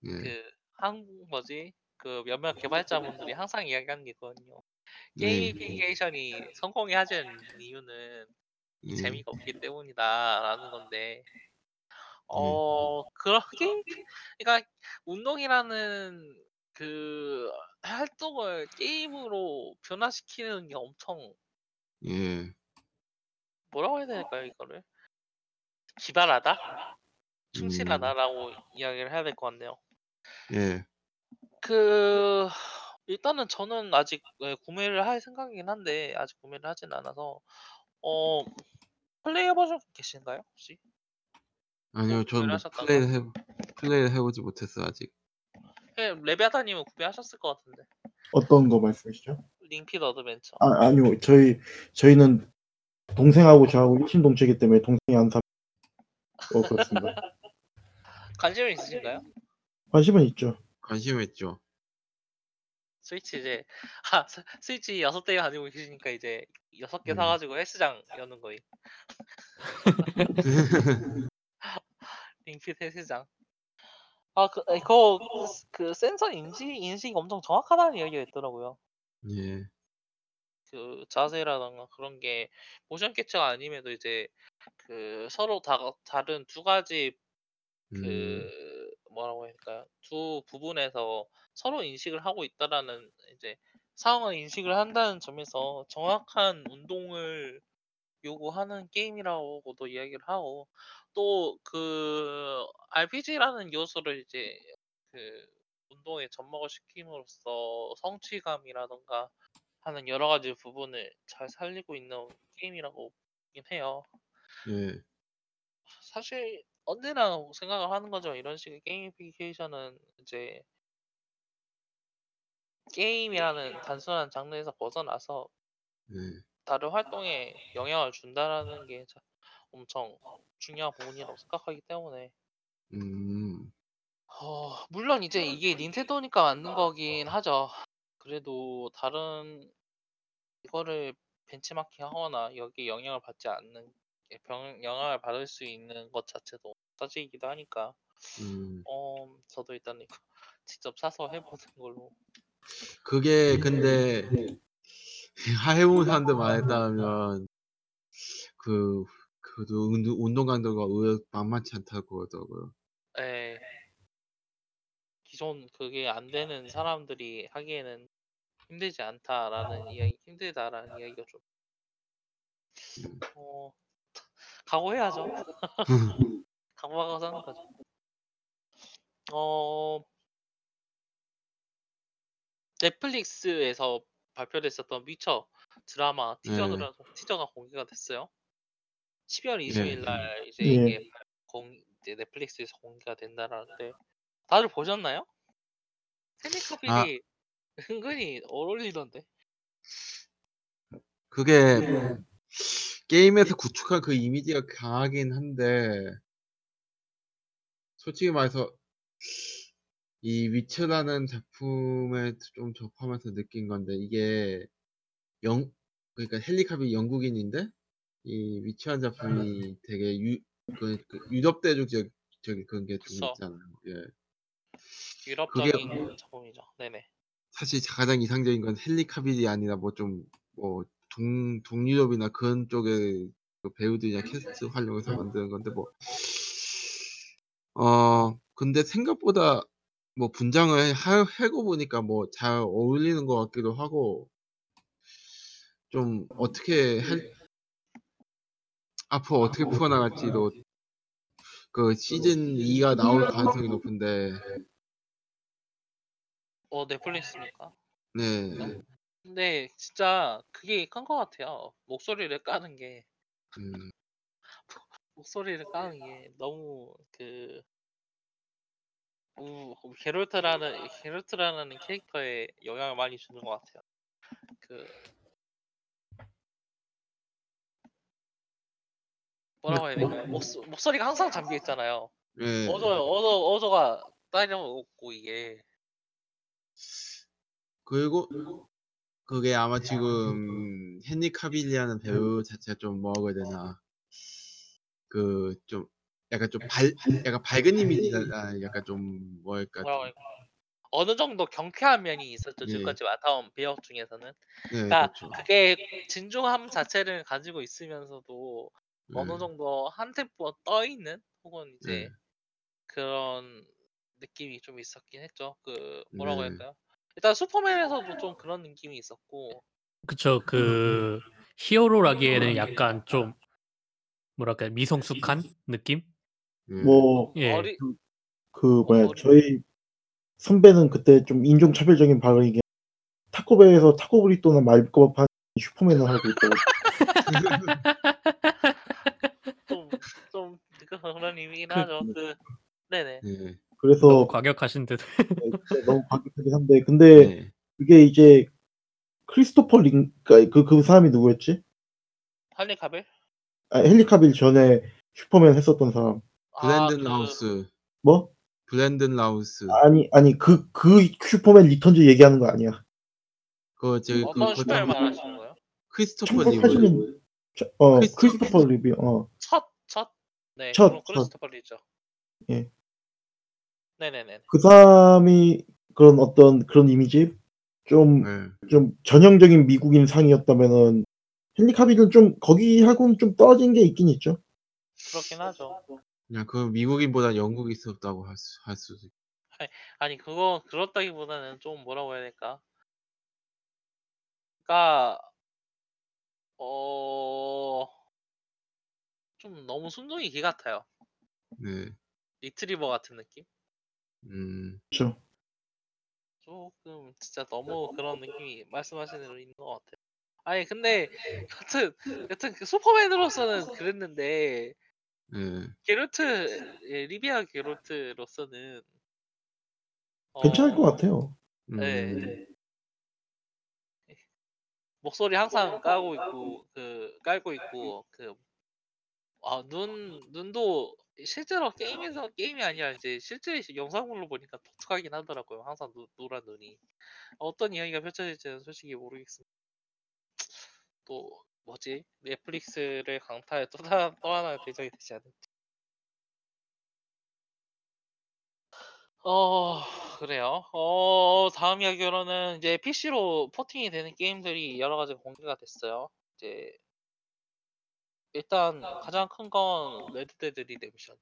네. 그 한국 뭐지 그 몇몇 개발자분들이 항상 이야기하는 게 있거든요. 게이미피케이션이 네. 성공이 하지 않는 이유는 네. 재미가 없기 때문이다라는 건데 어 네. 그렇게 그러니까 운동이라는 그 활동을 게임으로 변화시키는 게 엄청 예. 뭐라고 해야 될까요 이거를? 기발하다, 충실하다라고 음. 이야기를 해야 될 것 같네요. 예. 그 일단은 저는 아직 구매를 할 생각이긴 한데 아직 구매를 하진 않아서 어 플레이해보신 계신가요 혹시? 아니요, 저는 뭐 플레이 해 플레이 해보지 못했어 아직. 예, 레비아타님은 구매하셨을 것 같은데. 어떤 거 말씀이시죠? 링피드 어드벤처. 아 아니요 저희 저희는 동생하고 저하고 일심동체이기 때문에 동생이 안 사. 어 그렇습니다. 관심이 있으신가요? 관심은 있죠. 관심은 있죠. 스위치 이제 아 스- 스위치 여섯 대 가지고 계시니까 이제 여섯 개 음. 사가지고 헬스장 여는 거임. 링피드 헬스장. 아 그 그거 그, 그 센서 인지 인식 엄청 정확하다는 이야기가 있더라고요. 예. 그 자세라던가 그런 게 모션 캡처가 아님에도 이제 그 서로 다 다른 두 가지 그 음. 뭐라고 할까요? 두 부분에서 서로 인식을 하고 있다라는 이제 상황을 인식을 한다는 점에서 정확한 운동을 요구하는 게임이라고도 이야기를 하고 또 그 알피지라는 요소를 이제 그 운동에 접목을 시킴으로써 성취감이라던가 하는 여러 가지 부분을 잘 살리고 있는 게임이라고 보긴 해요. 예. 사실 언제나 생각을 하는 거죠. 이런 식의 게이미피케이션은 이제 게임이라는 단순한 장르에서 벗어나서 네. 다른 활동에 영향을 준다라는 게 엄청 중요한 부분이라고 생각하기 때문에 음. 어, 물론 이제 이게 닌텐도니까 만든 거긴 하죠. 그래도 다른 이거를 벤치마킹하거나 여기에 영향을 받지 않는 병, 영향을 받을 수 있는 것 자체도 따지기도 하니까 음. 어, 저도 일단 직접 사서 해보는 걸로. 그게 근데 해본 사람들 말했다면 그, 그 운동 강도가 의외로 만만치 않다고 하더라고요. 네. 기존 그게 안 되는 사람들이 하기에는 힘들지 않다라는 이야기, 힘들다라는 이야기가 좀 어, 각오해야죠. 각오하고 사는 거죠. 어, 넷플릭스에서 발표됐었던 위쳐 드라마 티저들, 네. 티저가 공개가 됐어요. 십이월 이십일 날 네. 이제 이게 네. 공, 이제 넷플릭스에서 공개가 된다라는데 다들 보셨나요? 헨리 카빌이 아. 은근히 어울리던데. 그게 네. 게임에서 구축한 그 이미지가 강하긴 한데 솔직히 말해서 이 위치라는 작품에 좀 접하면서 느낀 건데 이게 영 그러니까 헨리 카빌 영국인인데 이 위치한 작품이 되게 유 그 유럽 대륙 지역 저기 그런 게 좀 있잖아요. 예. 유럽적인 그게 작품이죠. 네네. 사실 가장 이상적인 건 헨리 카빌이 아니라 뭐 좀 뭐 동 동유럽이나 그런 쪽의 배우들이나 캐스트 활용해서 만드는 건데 뭐 어 근데 생각보다 뭐 분장을 하, 하고 보니까 뭐 잘 어울리는 것 같기도 하고 좀 어떻게 할, 앞으로 어떻게 풀어나갈지도 그 시즌 이가 나올 가능성이 높은데 어 넷플릭스니까 네 근데 진짜 그게 큰 것 같아요. 목소리를 까는 게 음. 목소리를 까는 게 너무 그 우, 게롤트라는 게롤트라는 캐릭터에 영향을 많이 주는 것 같아요. 그 뭐라고 해야 되나? 목 목소리가 항상 잠겨 있잖아요. 네. 어저 어저 어저가 따려먹고 이게 그리고 그게 아마 지금 헨리 카빌리라는 배우 자체가 좀 뭐라고 해야 되나 그 좀 약간 좀 발, 약간 밝은 이미지잖아. 약간 좀 뭐랄까. 좀. 어느 정도 경쾌한 면이 있었죠. 예. 지금까지 맡아온 배역 중에서는. 예, 그러니까 그렇죠. 그게 진중함 자체를 가지고 있으면서도 예. 어느 정도 한 템포 떠 있는 혹은 이제 예. 그런 느낌이 좀 있었긴 했죠. 그 뭐라고 예. 할까요? 일단 슈퍼맨에서도 좀 그런 느낌이 있었고. 그렇죠. 그 히어로라기에는 약간 좀 뭐랄까 미성숙한 느낌? 뭐, 예. 어리... 그 뭐야 어리... 저희 선배는 그때 좀 인종차별적인 발언이긴 타코베에서 타코브리또는 말꼬박한 슈퍼맨을 하고 있다고 좀, 좀 그런 의미긴 하죠. 그, 네네. 네. 그래서 너무 과격하신 듯. 네, 너무 과격하긴 한데 근데 네. 그게 이제 크리스토퍼 링 그, 그 사람이 누구였지? 헨리 카빌? 아 헨리 카빌 전에 슈퍼맨 했었던 사람. 블렌든 라우스. 아, 그... 뭐? 블렌든 라우스. 아니 아니 그 그 슈퍼맨 리턴즈 얘기하는 거 아니야. 그거 제그 어떤 슈퍼맨 말하시는 거예요? 크리스토퍼 리브. 어 크리스토... 크리스토퍼 리브. 어. 첫 첫. 네. 첫 크리스토퍼 리브죠. 예. 네네네. 그 사람이 그런 어떤 그런 이미지 좀 좀 네. 전형적인 미국인 상이었다면은 헨리 카빌은 좀 거기하고는 좀 떨어진 게 있긴 있죠. 그렇긴 하죠. 그냥 그 미국인보다 영국이 있었다고 할 수 할 수. 아니, 아니 그거 그렇다기보다는 좀 뭐라고 해야 될까? 그러니까 어 좀 너무 순둥이 개 같아요. 네. 리트리버 같은 느낌? 음. 그렇죠. 조금 진짜 너무 그런 느낌이 말씀하시는 게 있는 것 같아요. 아니 근데 여튼 여튼 그 슈퍼맨으로서는 그랬는데 네. 게롤트 리비아 게롤트로서는 어, 괜찮을 것 같아요. 네. 음. 목소리 항상 까고 있고 그 깔고 있고 그 아, 눈 눈도 실제로 게임에서 게임이 아니라 이제 실제 영상물로 보니까 독특하긴 하더라고요. 항상 노, 노란 눈이 어떤 이야기가 펼쳐질지는 솔직히 모르겠습니다. 또 뭐지? 넷플릭스를 강타해 또 하나 또 하나 배정이 되지 않을까? 어 그래요. 어 다음 이야기로는 이제 피씨로 포팅이 되는 게임들이 여러 가지 공개가 됐어요. 이제 일단 가장 큰 건 레드데드 리뎀션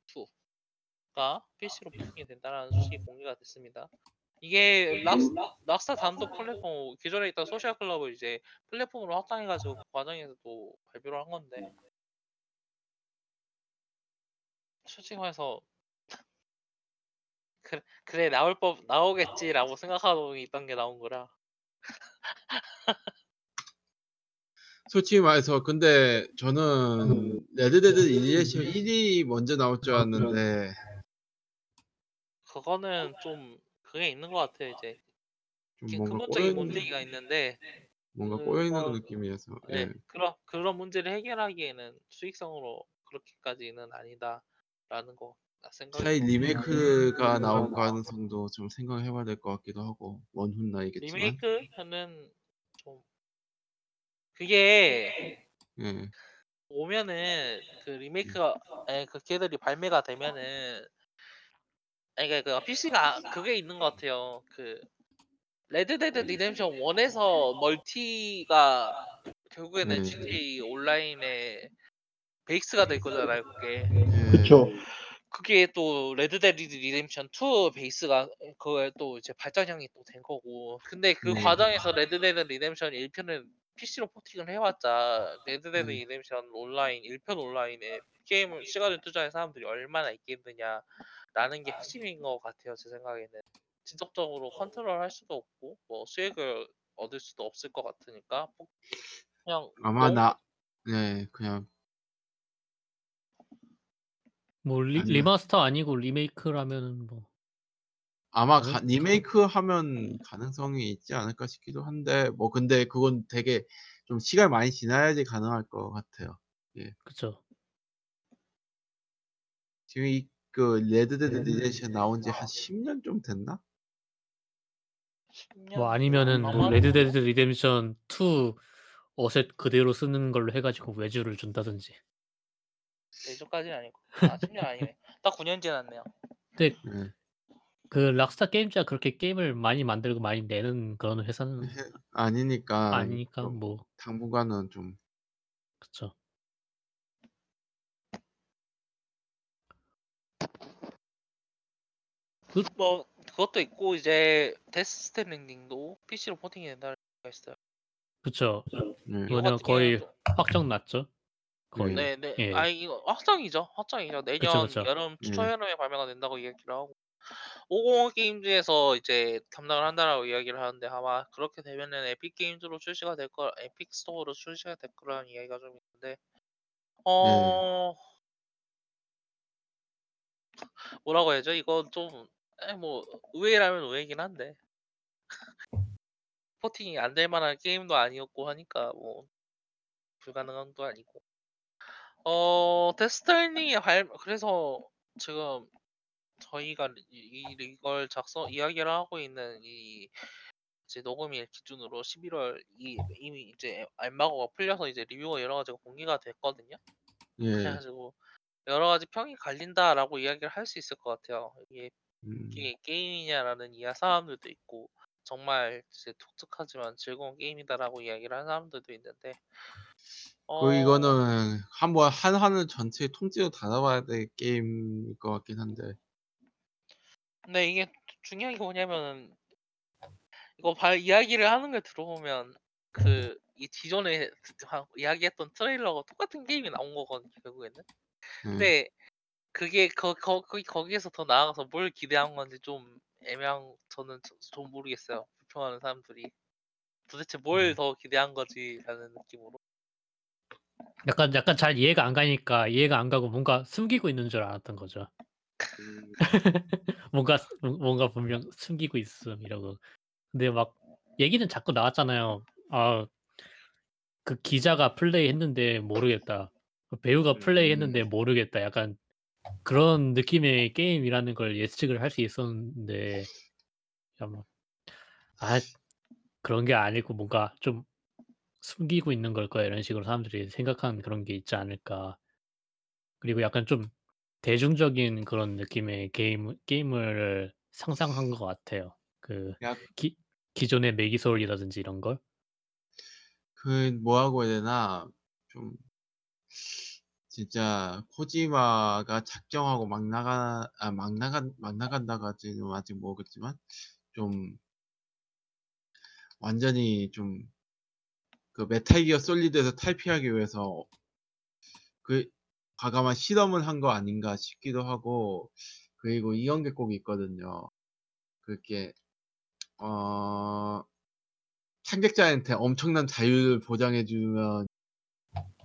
이가 피씨로 포팅이 된다는 소식이 공개가 됐습니다. 이게 락스타, 락스타 단독 플랫폼 기존에 있던 소셜 클럽을 이제 플랫폼으로 확장해가지고 그 과정에서 또 발표를 한 건데 솔직히 말해서 그래, 그래 나올 법 나오겠지라고 생각하고 있던 게 나온 거라. 솔직히 말해서 근데 저는 레드데드 리뎀션 일이 먼저 나올 줄 알았는데 그거는 좀 그게 있는 것 같아요. 이제 근본적인 문제가 있는데 뭔가 꼬여있는 그, 느낌이어서 네, 예. 그런 그런 문제를 해결하기에는 수익성으로 그렇게까지는 아니다라는 거 생각. 차라리 리메이크가 나올 가능성도 좀 생각해봐야 될 것 같기도 하고 원훈 나이겠지만 리메이크는 좀 그게 예. 오면은 그 리메이크가 예. 그 걔들이 발매가 되면은. 그러니까 그 피씨가 그게 있는 것 같아요. 그 레드데드 리뎀션 일에서 멀티가 결국에는 네. 지티에이 온라인의 베이스가 될 거잖아요. 그게 그렇죠. 그게 또 레드데드 리뎀션 이 베이스가 그거에 또 이제 발전형이 또 된 거고. 근데 그 네. 과정에서 레드데드 리뎀션 일 편은 피씨로 포팅을 해왔자 레드데드 네. 리뎀션 온라인 일 편 온라인에 게임을 시간을 투자한 사람들이 얼마나 있겠느냐. 라는 게 핵심인 것 같아요. 제 생각에는 지속적으로 컨트롤할 수도 없고 뭐 수익을 얻을 수도 없을 것 같으니까 그냥 아마 너무... 나 네 그냥 뭐 리, 리마스터 아니고 리메이크라면 뭐 아마 가, 리메이크 하면 가능성이 있지 않을까 싶기도 한데 뭐 근데 그건 되게 좀 시간 많이 지나야지 가능할 것 같아요. 예 그렇죠. 지금 이 그 레드데드 리뎀션 나온 지 한 십 년 좀 됐나? 십 년 뭐 아니면은 뭐 레드데드 리뎀션 이 어셋 그대로 쓰는 걸로 해가지고 외주를 준다든지. 외주까지는 아니고 아 십 년 아니네. 딱 구 년 지났네요. 근데 네. 그 락스타 게임즈가 그렇게 게임을 많이 만들고 많이 내는 그런 회사는 아니니까 아니니까 뭐 당분간은 좀 그렇죠. 그, 뭐 그것도 있고 이제 데스 스탠 엔딩도 피씨로 포팅이 된다는 얘기가 있어요. 그렇죠. 네. 이거는 거의 해야죠. 확정 났죠. 거의. 네, 네. 예. 아 이거 확정이죠. 확정이죠. 내년 그쵸, 그쵸. 여름 추천 네. 여름에 발매가 된다고 이야기를 하고 오공오 게임즈에서 이제 담당을 한다라고 이야기를 하는데 아마 그렇게 되면은 에픽 게임즈로 출시가 될 거, 에픽 스토어로 출시가 될 거라는 이야기가 좀 있는데 어 네. 뭐라고 해야죠? 이건 좀 뭐 의외라면 의외긴 한데 포팅이 안 될 만한 게임도 아니었고 하니까 뭐 불가능한 것도 아니고 어 데스트랜딩이 발 그래서 지금 저희가 이, 이걸 작성 이야기를 하고 있는 이 이제 녹음일 기준으로 십일월 이 이미 이제 알마고가 풀려서 이제 리뷰가 여러 가지가 공개가 됐거든요. 예. 그래가지고 여러 가지 평이 갈린다라고 이야기를 할 수 있을 것 같아요. 이게, 음. 이게 게임이냐라는 이야 사람들도 있고 정말 이제 독특하지만 즐거운 게임이다라고 이야기를 하는 사람들도 있는데. 어... 그 이거는 한번 한 하늘 전체에 통째로 다뤄봐야 될 게임일 것 같긴 한데. 근데 이게 중요한 게 뭐냐면은 이거 발 이야기를 하는 걸 들어보면 그 이 기존에 이야기했던 트레일러가 똑같은 게임이 나온 거거든요 결국에는. 근데 음. 그게 거, 거, 거기에서 더 나아가서 뭘 기대한 건지 좀 애매한 저는 좀 모르겠어요. 불평하는 사람들이 도대체 뭘 더 기대한 거지라는 느낌으로. 약간 약간 잘 이해가 안 가니까 이해가 안 가고 뭔가 숨기고 있는 줄 알았던 거죠. 뭔가 뭔가 분명 숨기고 있음 이러고. 근데 막 얘기는 자꾸 나왔잖아요. 아, 그 기자가 플레이했는데 모르겠다. 배우가 플레이했는데 모르겠다. 약간 그런 느낌의 게임이라는 걸 예측을 할 수 있었는데, 아 그런 게 아니고 뭔가 좀 숨기고 있는 걸 거야 이런 식으로 사람들이 생각한 그런 게 있지 않을까. 그리고 약간 좀 대중적인 그런 느낌의 게임 게임을 상상한 것 같아요. 그 기, 기존의 매기소울이라든지 이런 걸. 그 뭐라고 해야 되나 좀. 진짜 코지마가 작정하고 막 나가 아, 막 나간 막 나간다가 지금 아직 모르겠지만 좀 완전히 좀 그 메탈기어 솔리드에서 탈피하기 위해서 그 과감한 실험을 한 거 아닌가 싶기도 하고. 그리고 이런 게 꼭 있거든요. 그렇게 어 창작자한테 엄청난 자유를 보장해주면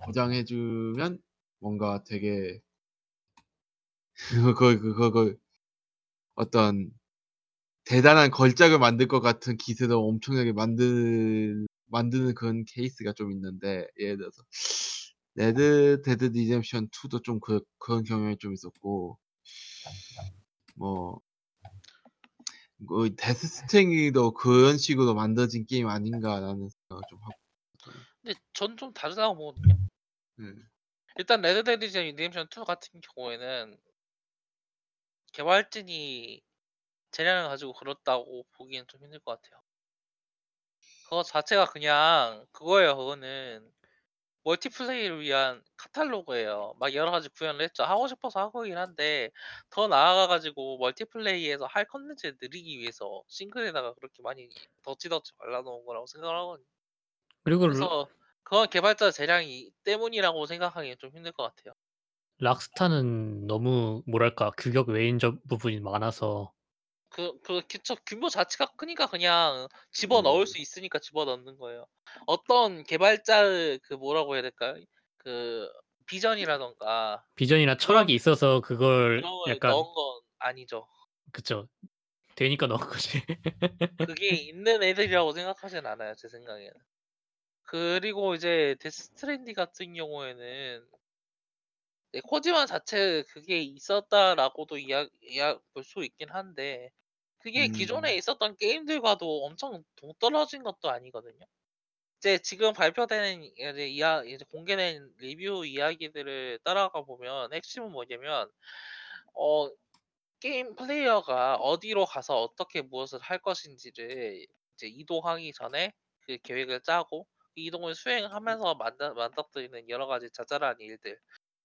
보장해주면 뭔가 되게 그, 그, 그, 그 어떤 대단한 걸작을 만들 것 같은 기세도 엄청나게 만들, 만드는 그런 케이스가 좀 있는데, 예를 들어서 레드데드 리뎀션 이도 좀 그, 그런 경향이 좀 있었고, 뭐 그 데스 스트링도 그런 식으로 만들어진 게임 아닌가라는 생각을 좀 하고. 근데 전 좀 다르다고 보거든요. 음. 일단 레드데드 리뎀션 이 같은 경우에는 개발진이 재량을 가지고 그렇다고 보기엔 좀 힘들 것 같아요. 그거 자체가 그냥 그거예요. 그거는 멀티플레이를 위한 카탈로그예요. 막 여러 가지 구현을 했죠. 하고 싶어서 하고긴 한데 더 나아가가지고 멀티플레이에서 할 컨텐츠를 늘리기 위해서 싱글에다가 그렇게 많이 덧치덧치 발라놓은 거라고 생각을 하거든요. 그리고 그래서 그건 개발자 재량이 때문이라고 생각하기엔 좀 힘들 것 같아요. 락스타는 너무 뭐랄까 규격 외인 저 부분이 많아서 그, 그 기초 규모 자체가 크니까 그냥 집어 넣을 음. 수 있으니까 집어 넣는 거예요. 어떤 개발자의 그 뭐라고 해야 될까요? 그 비전이라던가 비전이나 철학이 있어서 그걸 약간 넣은 건 아니죠. 그쵸. 되니까 넣은 거지. 그게 있는 애들이라고 생각하진 않아요, 제 생각에는. 그리고 이제 데스트랜디 같은 경우에는 코지마 자체 그게 있었다라고도 이야기할 수 있긴 한데 그게 음. 기존에 있었던 게임들과도 엄청 동떨어진 것도 아니거든요. 이제 지금 발표되는 이제, 이야, 이제 공개된 리뷰 이야기들을 따라가 보면 핵심은 뭐냐면 어, 게임 플레이어가 어디로 가서 어떻게 무엇을 할 것인지를 이제 이동하기 전에 그 계획을 짜고 이동을 수행하면서 만다, 만닥뜨리는 여러 가지 자잘한 일들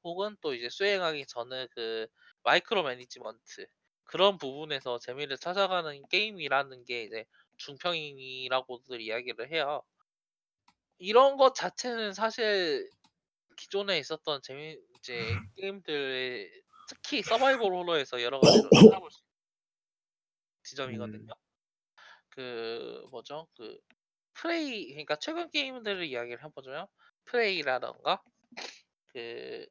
혹은 또 이제 수행하기 전에 그 마이크로 매니지먼트 그런 부분에서 재미를 찾아가는 게임이라는 게 이제 중평이라고들 이야기를 해요. 이런 것 자체는 사실 기존에 있었던 재미 이제 게임들 특히 서바이벌 호러에서 여러 가지를 찾아볼 수 있는 지점이거든요. 그 뭐죠? 그 프레이 그러니까 최근 게임들을 이야기를 해보자면 프레이라던가 그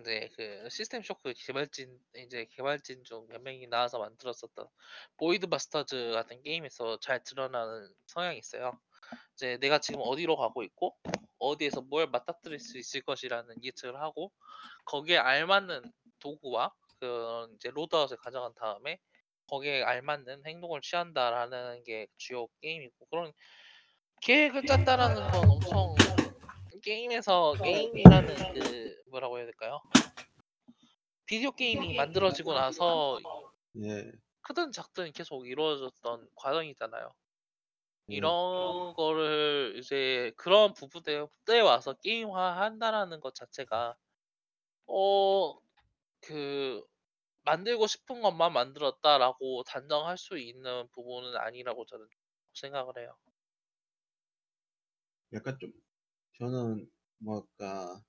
이제 그 시스템 쇼크 개발진 이제 개발진 중 몇 명이 나와서 만들었었던 보이드 바스터즈 같은 게임에서 잘 드러나는 성향이 있어요. 이제 내가 지금 어디로 가고 있고 어디에서 뭘 맞닥뜨릴 수 있을 것이라는 예측을 하고 거기에 알맞는 도구와 그런 이제 로드아웃을 가져간 다음에 거기에 알맞는 행동을 취한다라는 게 주요 게임이고, 그런 계획을 짰다라는 건 엄청 게임에서 게임이라는 그 뭐라고 해야 될까요? 비디오 게임이 만들어지고 나서 예. 크든 작든 계속 이루어졌던 과정이잖아요. 이런 거를 이제 그런 부분에 와서 게임화한다라는 것 자체가 어 그 만들고 싶은 것만 만들었다라고 단정할 수 있는 부분은 아니라고 저는 생각을 해요. 약간 좀 저는 뭐랄까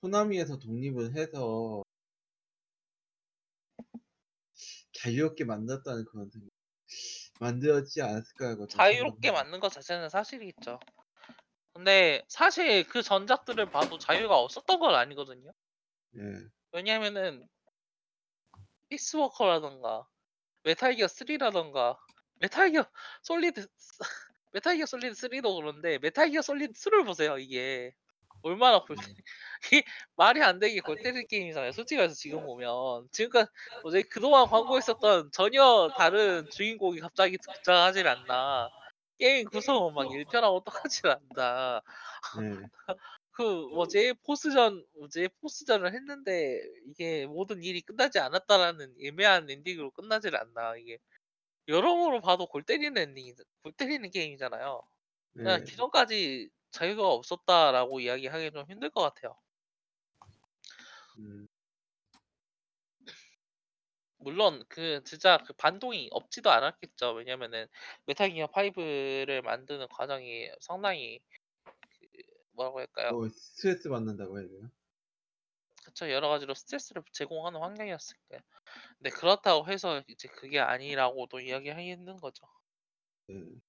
코나미에서 독립을 해서 자유롭게 만들었다는 그런 생각. 만들었지 않았을까요? 자유롭게 만든 것 자체는 사실이겠죠. 근데 사실 그 전작들을 봐도 자유가 없었던 건 아니거든요. 예. 왜냐면은 피스워커라던가 메탈기어 쓰리라던가 메탈기어 솔리드 메탈기어 솔리드 쓰리도 그런데 메탈기어 솔리드 투를 보세요. 이게 얼마나 골 이게 말이 안 되게 골 때릴 게임이잖아요. 솔직히 말해서 지금 보면 지금까지 어제 그동안 광고했었던 전혀 다른 주인공이 갑자기 등장하질 않나. 게임 구성은 막 일편하고 똑같질 않나. 음. 그 어제 포스전 어제 포스전을 했는데 이게 모든 일이 끝나지 않았다라는 애매한 엔딩으로 끝나질 않나. 이게 여러모로 봐도 골 때리는 엔딩이 골 때리는 게임이잖아요. 그냥 음. 기존까지 자유가 없었다라고 이야기하기 좀 힘들 것 같아요. 음. 물론 그 진짜 그 반동이 없지도 않았겠죠. 왜냐면은 메탈기어 파이브를 만드는 과정이 상당히 그 뭐라고 할까요? 어, 스트레스 받는다고 해야 되나? 그쵸, 여러 가지로 스트레스를 제공하는 환경이었을 거예요. 근데 그렇다고 해서 이제 그게 아니라고도 이야기하기 힘든 거죠. 음.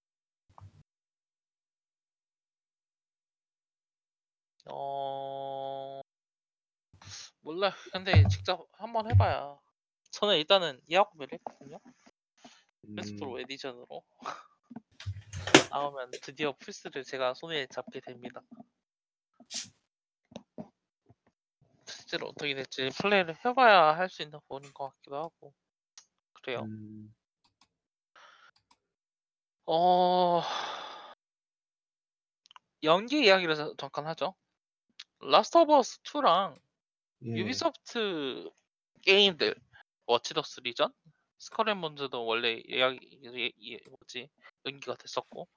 어... 몰라요. 근데 직접 한번 해봐야. 저는 일단은 예약 구매를 했거든요. 플스프로 음... 에디션으로 나오면 드디어 플스를 제가 손에 잡게 됩니다. 실제로 어떻게 될지 플레이를 해봐야 할 수 있는 부분인 것 같기도 하고 그래요. 음... 어... 연기 이야기를 잠깐 하죠. 라스트 오브 어스 투랑 예. 유비소프트 게임들 워치독스 리전, 스컬 앤 몬스도 원래 예약이 예, 예, 뭐지 연기가 됐었고,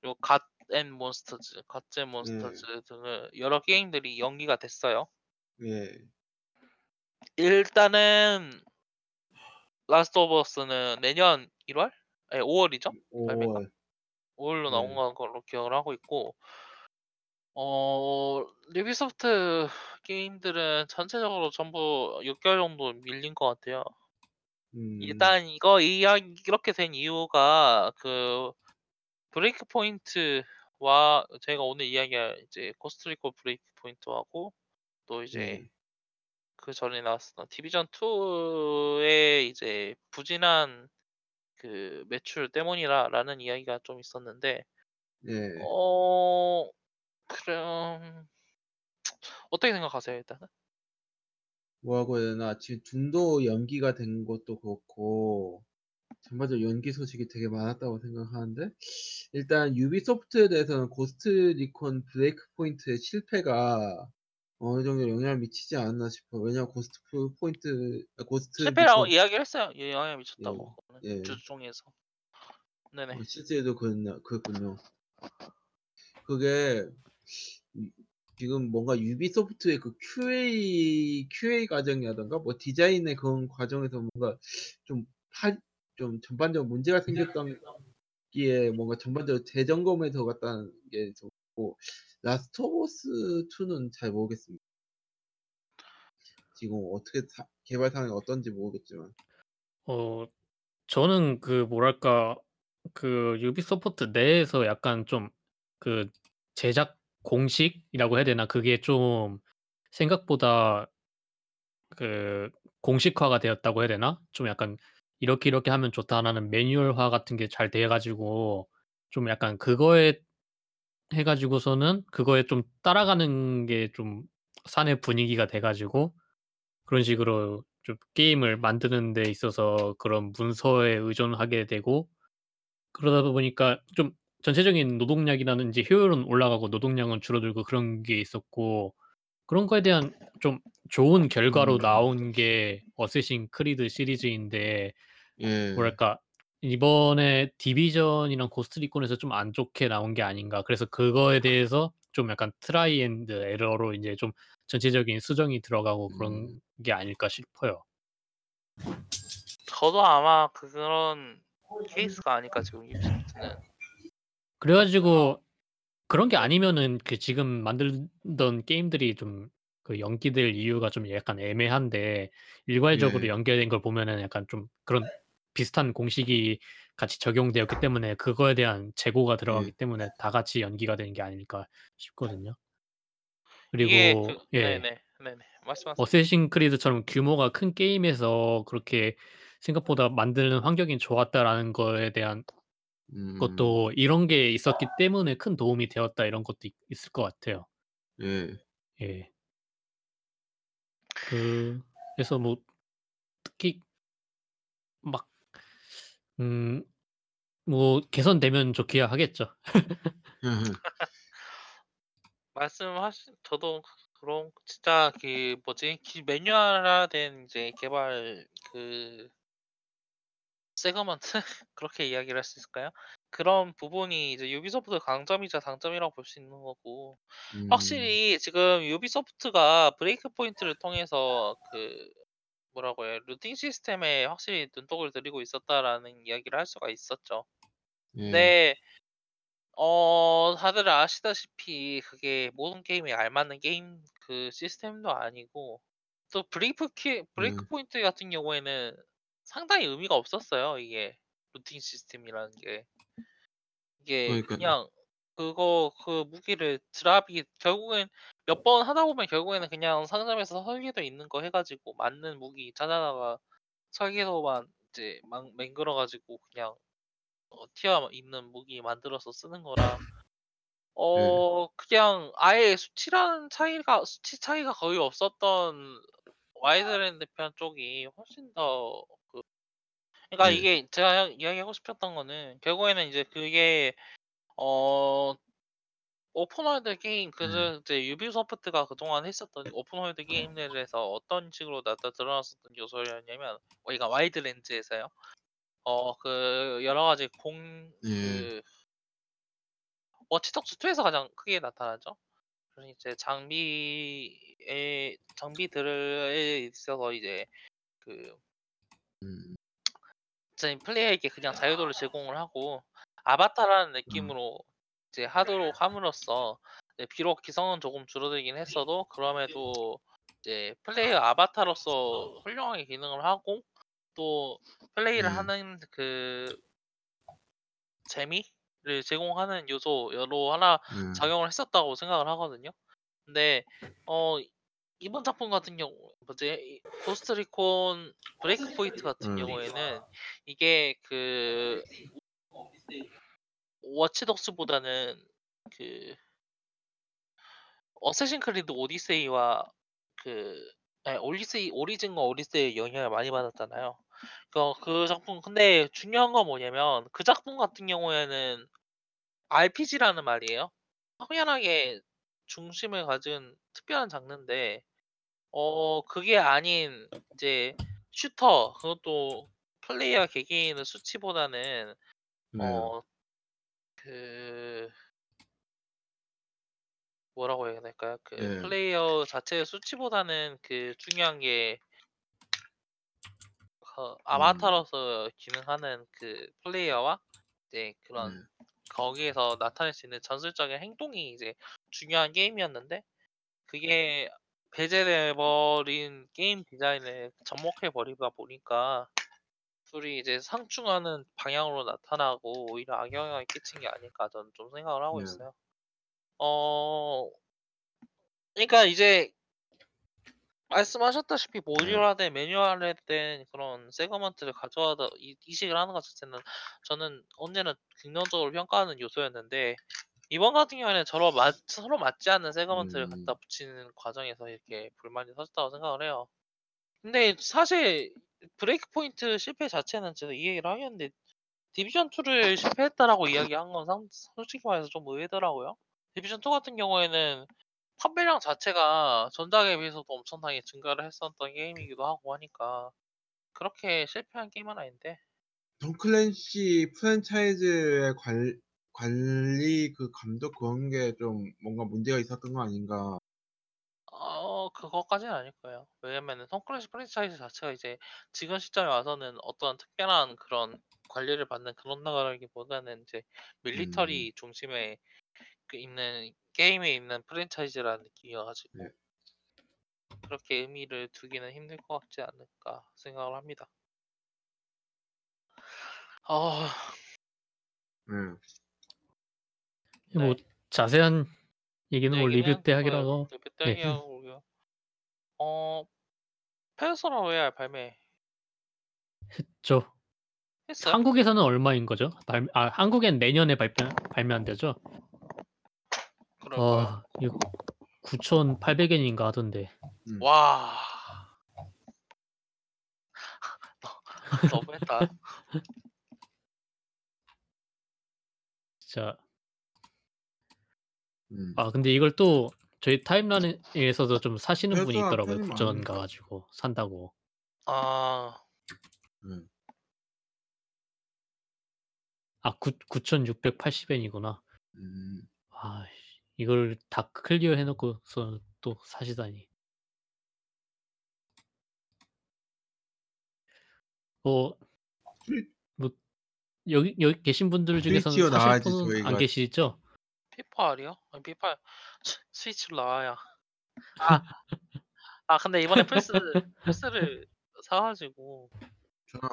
그리고 갓 앤 몬스터즈, 갓 앤 몬스터즈 예. 등을 여러 게임들이 연기가 됐어요. 예. 일단은 라스트 오브 어스는 내년 일월? 아니 오월이죠? 오월. 오월로 나온 예. 걸로 기억을 하고 있고. 어, 유비소프트 게임들은 전체적으로 전부 육 개월 정도 밀린 것 같아요. 음. 일단 이거 이야기 이렇게 된 이유가 그 브레이크 포인트와 제가 오늘 이야기할 이제 코스트리코 브레이크 포인트하고 또 이제 음. 그 전에 나왔었던 디비전 투의 이제 부진한 그 매출 때문이라라는 이야기가 좀 있었는데, 예. 어. 그럼 어떻게 생각하세요? 일단은 뭐라고 해야 되나, 지금 둠도 연기가 된 것도 그렇고 전반적으로 연기 소식이 되게 많았다고 생각하는데, 일단 유비소프트에 대해서는 고스트 리콘 브레이크 포인트의 실패가 어느 정도 영향을 미치지 않았나 싶어요. 왜냐면 고스트 포인트 고스트 실패라고 리콘... 이야기를 했어요. 영향을 미쳤다고. 예, 예. 주종에서 네네 어, 실제도 그랬나, 그랬군요. 그게 지금 뭔가 유비소프트의 그 큐에이 큐에이 과정이라던가 뭐 디자인의 그런 과정에서 뭔가 좀 파 좀 전반적으로 문제가 생겼던기에 뭔가 전반적으로 재점검에 들어갔다는 게 좋고, 라스트 오브 어스 투는 잘 모르겠습니다. 지금 어떻게 사, 개발 상황이 어떤지 모르겠지만 어 저는 그 뭐랄까 그 유비소프트 내에서 약간 좀 그 제작 공식이라고 해야 되나, 그게 좀 생각보다 그 공식화가 되었다고 해야 되나, 좀 약간 이렇게 이렇게 하면 좋다라는 매뉴얼화 같은 게 잘 돼가지고 좀 약간 그거에 해가지고서는 그거에 좀 따라가는 게 좀 산의 분위기가 돼가지고 그런 식으로 좀 게임을 만드는 데 있어서 그런 문서에 의존하게 되고, 그러다 보니까 좀 전체적인 노동량이라든지 효율은 올라가고 노동량은 줄어들고 그런 게 있었고, 그런 거에 대한 좀 좋은 결과로 나온 게 어쌔신 크리드 시리즈인데, 예. 뭐랄까 이번에 디비전이랑 고스트리콘에서 좀 안 좋게 나온 게 아닌가. 그래서 그거에 대해서 좀 약간 트라이 앤드 에러로 이제 좀 전체적인 수정이 들어가고 그런 음. 게 아닐까 싶어요. 저도 아마 그런 케이스가 아닐까 지금 입장에서는. 그래가지고 그런 게 아니면은 그 지금 만들던 게임들이 좀 그 연기될 이유가 좀 약간 애매한데, 일괄적으로 예. 연결된 걸 보면은 약간 좀 그런 비슷한 공식이 같이 적용되었기 때문에 그거에 대한 재고가 들어가기 예. 때문에 다 같이 연기가 되는 게 아닐까 싶거든요. 그리고 그, 예, 네네, 네네. 말씀하세요. 어쌔신 크리드처럼 규모가 큰 게임에서 그렇게 생각보다 만드는 환경이 좋았다라는 거에 대한 음... 것도 이런 게 있었기 때문에 큰 도움이 되었다 이런 것도 있, 있을 것 같아요. 예, 예. 그, 그래서 뭐 특히 막 음 뭐 개선되면 좋기야 하겠죠. 말씀하신 저도 그런 진짜 그 뭐지 기, 매뉴얼화된 이제 개발 그 세그먼트 그렇게 이야기를 할 수 있을까요? 그런 부분이 이제 유비소프트의 강점이자 단점이라고 볼 수 있는 거고, 음. 확실히 지금 유비소프트가 브레이크 포인트를 통해서 그 뭐라고 해요, 루팅 시스템에 확실히 눈독을 들이고 있었다라는 이야기를 할 수가 있었죠. 음. 근데 어 다들 아시다시피 그게 모든 게임에 알맞는 게임 그 시스템도 아니고, 또 브레이크 키, 브레이크 음. 포인트 같은 경우에는 상당히 의미가 없었어요. 이게 루팅 시스템이라는 게 이게 그러니까요. 그냥 그거 그 무기를 드랍이 결국엔 몇 번 하다 보면 결국에는 그냥 상점에서 설계도 있는 거 해가지고 맞는 무기 찾아다가 설계도만 이제 막 맹글어가지고 그냥 어, 튀어 있는 무기 만들어서 쓰는 거라 어 네. 그냥 아예 수치라는 차이가 수치 차이가 거의 없었던 와이드랜드 편 쪽이 훨씬 더 그... 그러니까 네. 이게 제가 이야기하고 싶었던 거는 결국에는 이제 그게 어 오픈월드 게임 그 네. 이제 유비소프트가 그동안 했었던 오픈월드 게임들에서 어떤 식으로 나타 드러났었던 요소였냐면, 우리가 와이드랜드에서요 어 그 여러 가지 공 그 워치독스 투에서 가장 크게 나타나죠. 그래서 이제 장비에 장비들에 있어서 이제 그 이제 플레이어에게 그냥 자유도를 제공을 하고 아바타라는 느낌으로 음. 이제 하도록 함으로써 이제 비록 기성은 조금 줄어들긴 했어도 그럼에도 이제 플레이어 아바타로서 훌륭하게 기능을 하고 또 플레이를 음. 하는 그 재미를 제공하는 요소로 하나 음. 작용을 했었다고 생각을 하거든요. 근데 어 이번 작품 같은 경우 뭐지 고스트리콘 브레이크 포인트 같은 음. 경우에는 이게 그 워치독스보다는 그 어쌔신 크리드 오디세이와 그 네, 오리세이 오리진과 오리세이의 영향을 많이 받았잖아요. 그, 그 작품 근데 중요한 건 뭐냐면 그 작품 같은 경우에는 알피지라는 말이에요. 확연하게 중심을 가진 특별한 장르인데 어 그게 아닌 이제 슈터 그것도 플레이어 개개인의 수치보다는 네. 어 그 뭐라고 해야 될까요? 그 네. 플레이어 자체의 수치보다는 그 중요한 게 그 아바타로서 음. 기능하는 그 플레이어와 이제 그런 음. 거기에서 나타낼 수 있는 전술적인 행동이 이제 중요한 게임이었는데 그게 배제돼버린 게임 디자인에 접목해버리다 보니까 둘이 이제 상충하는 방향으로 나타나고 오히려 악영향을 끼친 게 아닐까 저는 좀 생각을 하고 있어요. 음. 어, 그러니까 이제 말씀하셨다시피 모듈화된 매뉴얼화된 그런 세그먼트를 가져와서 이식을 하는 것 자체는 저는 언제나 긍정적으로 평가하는 요소였는데, 이번 같은 경우에는 서로, 맞, 서로 맞지 않는 세그먼트를 갖다 붙이는 과정에서 이렇게 불만이 터졌다고 생각을 해요. 근데 사실 브레이크 포인트 실패 자체는 제가 이 얘기를 하겠는데 디비전 이를 실패했다라고 이야기한 건 상, 솔직히 말해서 좀 의외더라고요. 디비전 이 같은 경우에는 판매량 자체가 전작에 비해서도 엄청나게 증가를 했었던 게임이기도 하고 하니까 그렇게 실패한 게임은 아닌데. 돈 클랜시 프랜차이즈의 관, 관리 그 감독 그런 게 좀 뭔가 문제가 있었던 거 아닌가? 어, 그것까지는 아닐 거예요. 왜냐면은 톰 클랜시 프랜차이즈 자체가 이제 지금 시점에 와서는 어떤 특별한 그런 관리를 받는 그런 나라기보다는 이제 밀리터리 음. 중심에 있는 게임에 있는 프랜차이즈라는 느낌이어가지고 네. 그렇게 의미를 두기는 힘들 것 같지 않을까 생각을 합니다. 어... 음. 네. 뭐 자세한 얘기는 뭐 리뷰 때 하기라고. 리뷰 때 네. 하기라고. 어, 페르소나 로얄 발매했죠. 했어요? 한국에서는 얼마인 거죠? 발... 아 한국엔 내년에 발표 발매 안 되죠? 어, 이거 구천팔백 엔인가 하던데. 음. 와. 너무했다. 진짜. 음. 아 근데 이걸 또 저희 타임라인에서도 좀 사시는 분이 있더라고요. 국전 가가지고 산다고. 아. 음. 아 구, 구천육백팔십 엔이구나. 음. 아. 이걸 다 클리어 해놓고서 또 사시다니. 어, 뭐 여기 여기 계신 분들 중에서는 사실 분은 안 계시죠? 피파알이요? 아니, 피파알 스위치로 나와야. 아, 아 근데 이번에 플스 플스를 사가지고.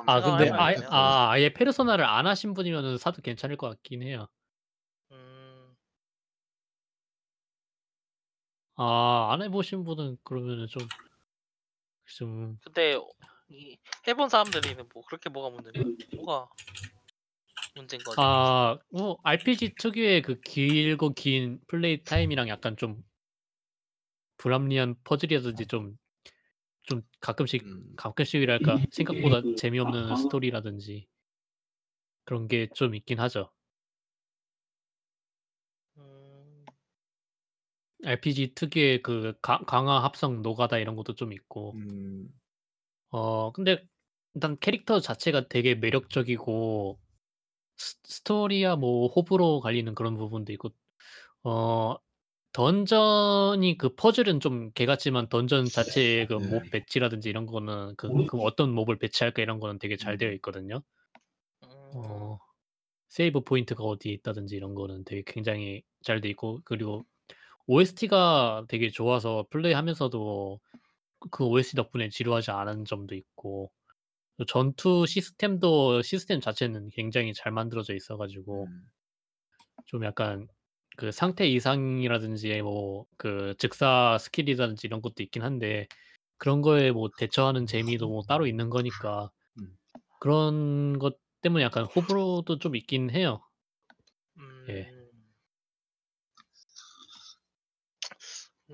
아 근데 아예, 아, 아예 페르소나를 안 하신 분이면은 사도 괜찮을 것 같긴 해요. 아, 안 해보신 분은 그러면은 좀, 좀. 근데 이 해본 사람들이는 뭐 그렇게 뭐가 문제인가? 뭐가 문제인 거지? 아, 뭐 알피지 특유의 그 길고 긴 플레이 타임이랑 약간 좀 불합리한 퍼즐이라든지 좀, 좀 가끔씩 가끔씩이랄까 생각보다 재미없는 스토리라든지 그런 게 좀 있긴 하죠. 알피지 특유의 그 가, 강화 합성 노가다 이런 것도 좀 있고 음. 어 근데 일단 캐릭터 자체가 되게 매력적이고 스, 스토리야 뭐 호불호 갈리는 그런 부분도 있고 어 던전이 그 퍼즐은 좀 개같지만 던전 자체의 그 몹 배치라든지 이런 거는 그, 그 어떤 몹을 배치할까 이런 거는 되게 잘 되어 있거든요. 어 세이브 포인트가 어디에 있다든지 이런 거는 되게 굉장히 잘 되어 있고 그리고 오에스티가 되게 좋아서 플레이하면서도 그 오에스티 덕분에 지루하지 않은 점도 있고 전투 시스템도 시스템 자체는 굉장히 잘 만들어져 있어가지고 좀 약간 그 상태 이상이라든지 뭐 그 즉사 스킬이라든지 이런 것도 있긴 한데 그런 거에 뭐 대처하는 재미도 뭐 따로 있는 거니까 그런 것 때문에 약간 호불호도 좀 있긴 해요. 예.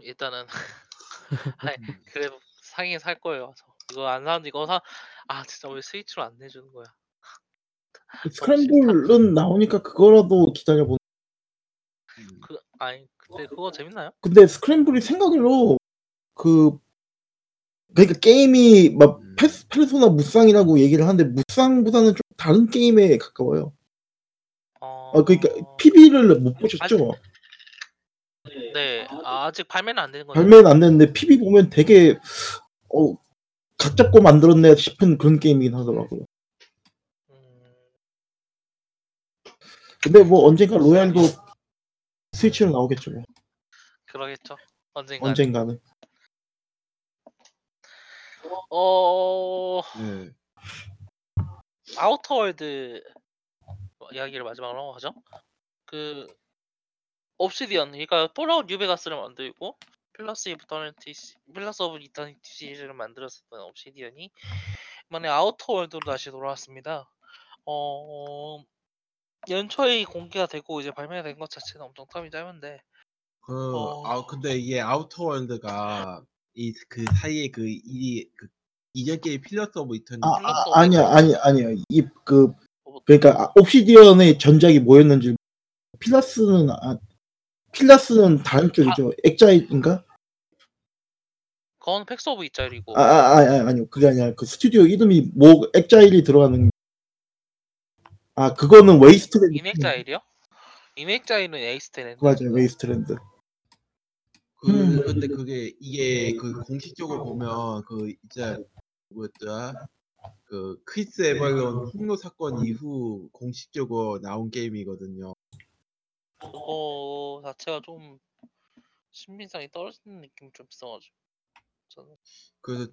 일단은 아니, 그래도 사긴 살 거예요. 저. 이거 안 사는데 이거 사 아 진짜 왜 스위치로 안 내주는 거야? 스크램블은 나오니까 그거라도 기다려보는. 그 아니 근데 그거 재밌나요? 근데 스크램블이 생각으로 그 그러니까 게임이 막 음. 패스, 페르소나 무쌍이라고 얘기를 하는데 무쌍보다는 좀 다른 게임에 가까워요. 어... 아 그러니까 피비를 못 보셨죠? 아니, 네, 아, 아직 발매는 안 되는 거죠. 발매는 안 됐는데 피비 보면 되게 어, 각 잡고 만들었네 싶은 그런 게임이긴 하더라고요. 근데 뭐 언젠가 로얄도 스위치로 나오겠죠. 뭐. 그러겠죠. 언젠가. 언젠가는. 어, 네. 아우터월드 이야기를 마지막으로 하죠. 그. 옵시디언, 그러니까 폴아웃 뉴베가스를 만들고 플러스 오브 이터니티 시리즈를 만들었었던 옵시디언이 이번에 아우터월드로 다시 돌아왔습니다. 어... 연초에 공개가 되고 이제 발매된 것 자체는 엄청 텀이 짧은데 그, 어... 아, 근데 이게 아우터월드가 이 그 사이에 그 일이 그 이전 게임 필러 서브 리턴. 아, 아 아니야 아니 아니야 이 그 그러니까 옵시디언의 전작이 뭐였는지 필라스는 아, 필라스는 다른 쪽이죠. 아, 액자인가? 그건 팩스 오브 이자일이고. 아, 아, 아 아니요 그게 아니야. 그 스튜디오 이름이 뭐 액자일이 들어가는. 아 그거는 웨이스트랜드. 인액자일이요? 인액자일은 에이스트랜드. 맞아요 웨이스트랜드. 그, 음. 근데 그게 이게 그 공식적으로 보면 그 진짜 뭐였더라? 그 크리스 에발론 폭로 사건 이후 공식적으로 나온 게임이거든요. 그거 자체가 좀 신빙성이 떨어지는 느낌 좀 있어가지고 저는. 그래서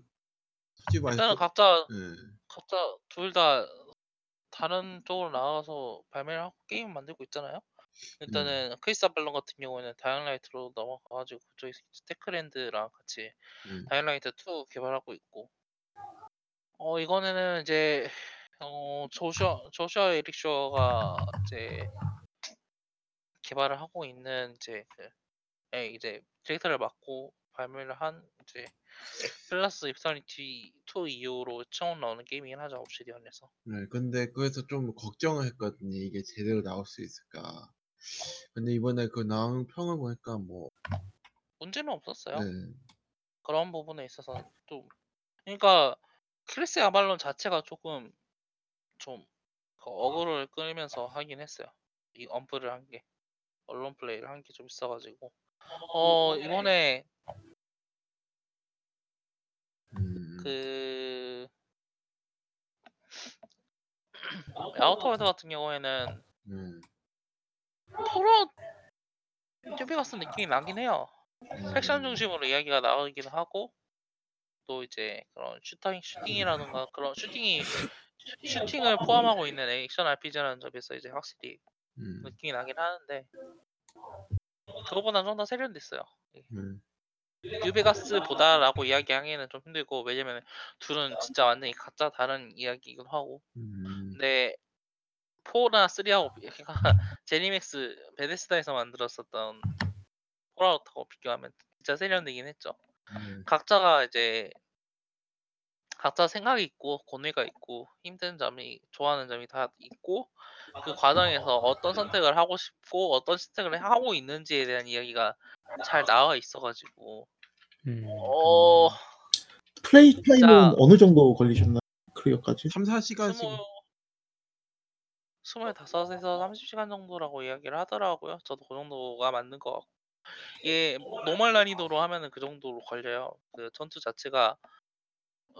솔직히 말해서 일단은 각자 네. 각자 둘 다 다른 쪽으로 나가서 발매를 하고 게임 만들고 있잖아요. 일단은 음. 크리스 에발론 같은 경우에는 다이언라이트로 넘어가가지고 그쪽에서 테크랜드랑 같이 음. 다이언라이트 투 개발하고 있고. 어 이거는 이제 어 조슈아 조슈아 에릭쇼가 이제 개발을 하고 있는 이제 그 예, 이제 디렉터를 맡고 발매를 한 이제 플러스 인피니티 투 이후로 처음 나오는 게임이긴 하죠 옵시디언에서. 네, 근데 그래서 좀 걱정을 했거든요 이게 제대로 나올 수 있을까. 근데 이번에 그 나온 평을 보니까 뭐 문제는 없었어요. 네. 그런 부분에 있어서 좀 그러니까. 크리스 아발론 자체가 조금 좀 어그로를 끌면서 하긴 했어요. 이 언플을 한 게 언론 플레이를 한 게 좀 있어가지고 어 이번에 음... 그 아우터월드 같은 경우에는 음... 토론 좁이 같은 느낌이 나긴 해요. 음... 팩션 중심으로 이야기가 나오긴 하고. 또 이제 그런 슈팅, 슈팅이라든가 그런 슈팅이 슈팅을 포함하고 있는 액션 알피지라는 점에서 이제 확실히 음. 느낌이 나긴 하는데 그거보다는 좀 더 세련됐어요. 음. 뉴베가스보다라고 이야기하기에는 좀 힘들고 왜냐면 둘은 진짜 완전히 각자 다른 이야기이기도 하고 음. 근데 사나 삼하고 제니맥스 베데스다에서 만들었었던 폴아웃하고 비교하면 진짜 세련되긴 했죠. 음. 각자가 이제 각자 생각이 있고 고뇌가 있고 힘든 점이 좋아하는 점이 다 있고 그 과정에서 어떤 선택을 하고 싶고 어떤 선택을 하고 있는지에 대한 이야기가 잘 나와 있어가지고 음. 어... 플레이 타임은 어느 정도 걸리셨나? 클리어까지? 삼, 사 시간씩 스물다섯에서 삼십 시간 정도라고 이야기를 하더라고요. 저도 그 정도가 맞는 것 같고 예, 노멀 난이도로 하면은 그 정도로 걸려요. 그 전투 자체가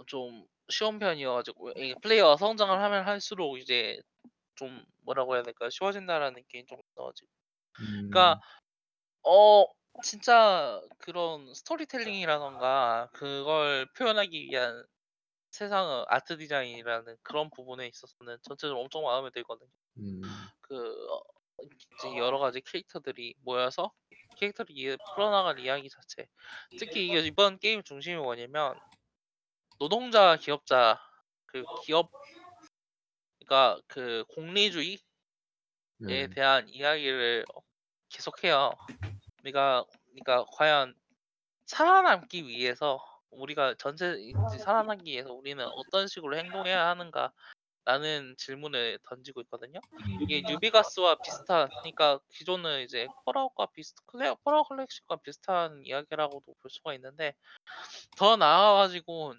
좀 쉬운 편이어가지고 플레이어가 성장을 하면 할수록 이제 좀 뭐라고 해야 될까 쉬워진다라는 느낌이 좀 있어가지고. 음. 그러니까 어 진짜 그런 스토리텔링이라던가 그걸 표현하기 위한 세상의 아트 디자인이라는 그런 부분에 있어서는 전체적으로 엄청 마음에 들거든요. 음. 그 이제 여러 가지 캐릭터들이 모여서 캐릭터를 풀어나갈 이야기 자체 특히 이게 이번 게임 중심이 뭐냐면 노동자, 기업자, 그 기업 그러니까 그 공리주의에 네. 대한 이야기를 계속해요. 우리가 그러니까 과연 살아남기 위해서 우리가 전체 살아남기 위해서 우리는 어떤 식으로 행동해야 하는가 라는 질문을 던지고 있거든요. 이게 뉴비가스와 비슷한, 그러니까 기존은 이제 폴아웃과 비슷, 클레어 폴아웃 컬렉션과 비슷한 이야기라고도 볼 수가 있는데 더 나아가지고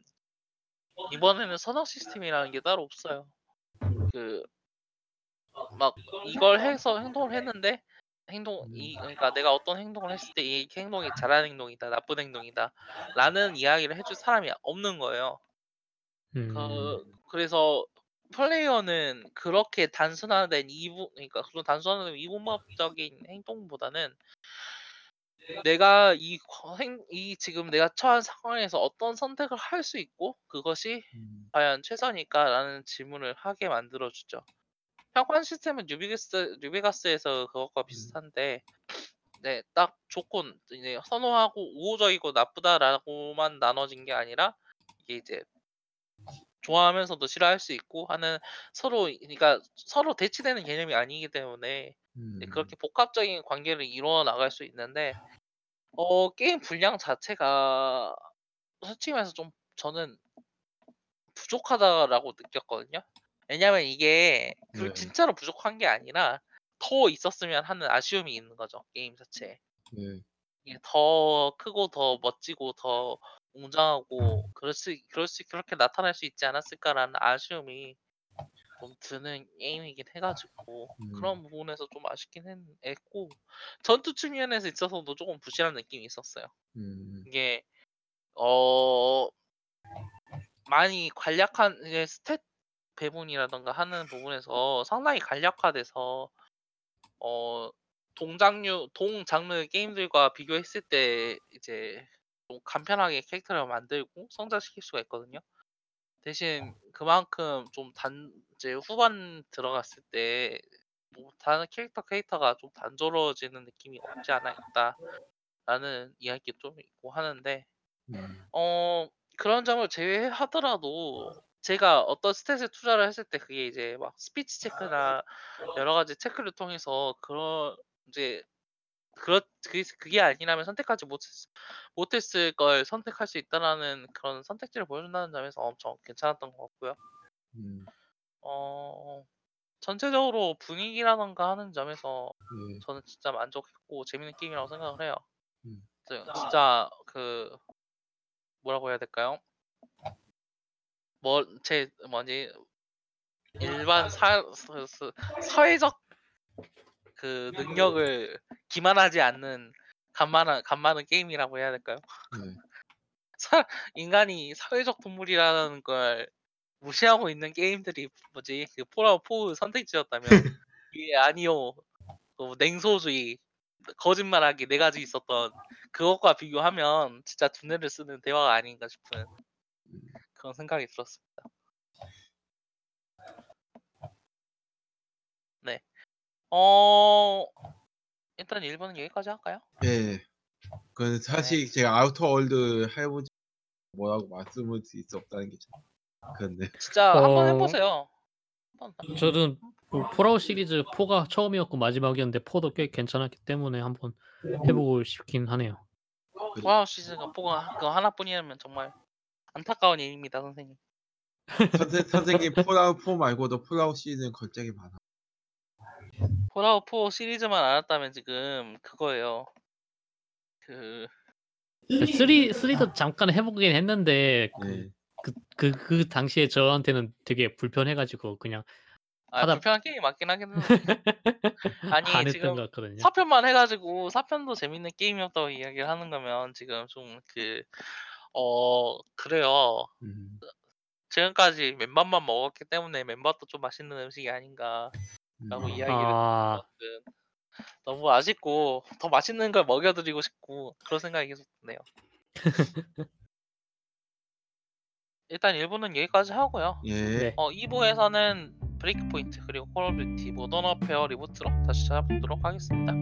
이번에는 선악 시스템이라는 게 따로 없어요. 그 막 이걸 해서 행동을 했는데 행동 이 그러니까 내가 어떤 행동을 했을 때 이 행동이 잘하는 행동이다, 나쁜 행동이다라는 이야기를 해줄 사람이 없는 거예요. 음. 그 그래서 플레이어는 그렇게 단순화된 이분, 그러니까 그런 단순화된 이분법적인 행동보다는 내가 이, 행, 이 지금 내가 처한 상황에서 어떤 선택을 할 수 있고 그것이 과연 최선일까라는 질문을 하게 만들어주죠. 평판 시스템은 뉴비가스, 뉴비가스에서 그것과 비슷한데, 네, 딱 조건, 이제 선호하고 우호적이고 나쁘다라고만 나눠진 게 아니라 이게 이제 좋아하면서도 싫어할 수 있고 하는 서로 그러니까 서로 대치되는 개념이 아니기 때문에 음. 그렇게 복합적인 관계를 이루어 나갈 수 있는데 어 게임 분량 자체가 솔직히 말해서 좀 저는 부족하다라고 느꼈거든요. 왜냐면 이게 네. 진짜로 부족한 게 아니라 더 있었으면 하는 아쉬움이 있는 거죠. 게임 자체에. 네. 이게 더 크고 더 멋지고 더 웅장하고 그럴 수, 그럴 수, 그렇게 나타날 수 있지 않았을까라는 아쉬움이 좀 드는 게임이긴 해가지고 음. 그런 부분에서 좀 아쉽긴 했고 전투 측면에서 있어서도 조금 부실한 느낌이 있었어요. 음. 이게 어 많이 간략한 이제 스탯 배분이라던가 하는 부분에서 상당히 간략화돼서 어 동장류 동장르 게임들과 비교했을 때 이제 좀 간편하게 캐릭터를 만들고 성장시킬 수가 있거든요. 대신 그만큼 좀 단 이제 후반 들어갔을 때 뭐 다른 캐릭터 캐릭터가 좀 단조로워지는 느낌이 없지 않아 있다라는 이야기 좀 있고 하는데 어 그런 점을 제외하더라도 제가 어떤 스탯에 투자를 했을 때 그게 이제 막 스피치 체크나 여러 가지 체크를 통해서 그런 이제 그렇 그게 아니라면 선택하지 못 못했을 걸 선택할 수 있다라는 그런 선택지를 보여준다는 점에서 엄청 괜찮았던 것 같고요. 음. 어 전체적으로 분위기라던가 하는 점에서 음. 저는 진짜 만족했고 재밌는 게임이라고 생각을 해요. 음. 진짜 그 뭐라고 해야 될까요? 뭐 제 뭐지 일반 사 사회적 그 능력을 기만하지 않는 간만한 간만한 게임이라고 해야 될까요? 네. 사, 인간이 사회적 동물이라는 걸 무시하고 있는 게임들이 뭐지 그 폴아웃 포 선택지였다면 이게 아니요 그 냉소주의 거짓말하기 네 가지 있었던 그것과 비교하면 진짜 두뇌를 쓰는 대화가 아닌가 싶은 그런 생각이 들었습니다. 네. 어 일단 일본은 여기까지 할까요? 네. 그 사실 네. 제가 아우터 월드 해보지 뭐라고 말씀을 드릴 수 없다는 게 참 그런데. 진짜 어... 한번 해보세요. 한번. 저는 뭐 폴아웃 시리즈 사가 처음이었고 마지막이었는데 사도 꽤 괜찮았기 때문에 한번 해보고 싶긴 하네요. 폴아웃 시리즈가 사가 그 하나뿐이라면 정말 안타까운 일입니다, 선생님. 선생 선생님 폴아웃 사 말고도 폴아웃 시리즈는 걸작이 많아. 폴아웃 사 시리즈만 알았다면 지금 그거예요. 그 삼, 삼도 잠깐 해보긴 했는데 그그그 네. 그, 그 당시에 저한테는 되게 불편해가지고 그냥 아, 하다... 불편한 게임이 맞긴 하겠는데 아니 안 지금 사 편만 해가지고 사 편도 재밌는 게임이었다고 이야기를 하는 거면 지금 좀 그 어 그래요. 음. 지금까지 맨밥만 먹었기 때문에 맨밥도 좀 맛있는 음식이 아닌가 라고 이야기를 아... 너무 아쉽고 더 맛있는 걸 먹여드리고 싶고 그런 생각이 계속 드네요. 일단 일부는 여기까지 하고요. 예. 어, 이 부에서는 브레이크 포인트 그리고 콜 오브 듀티 모던 워페어 리부트로 다시 찾아뵙도록 하겠습니다.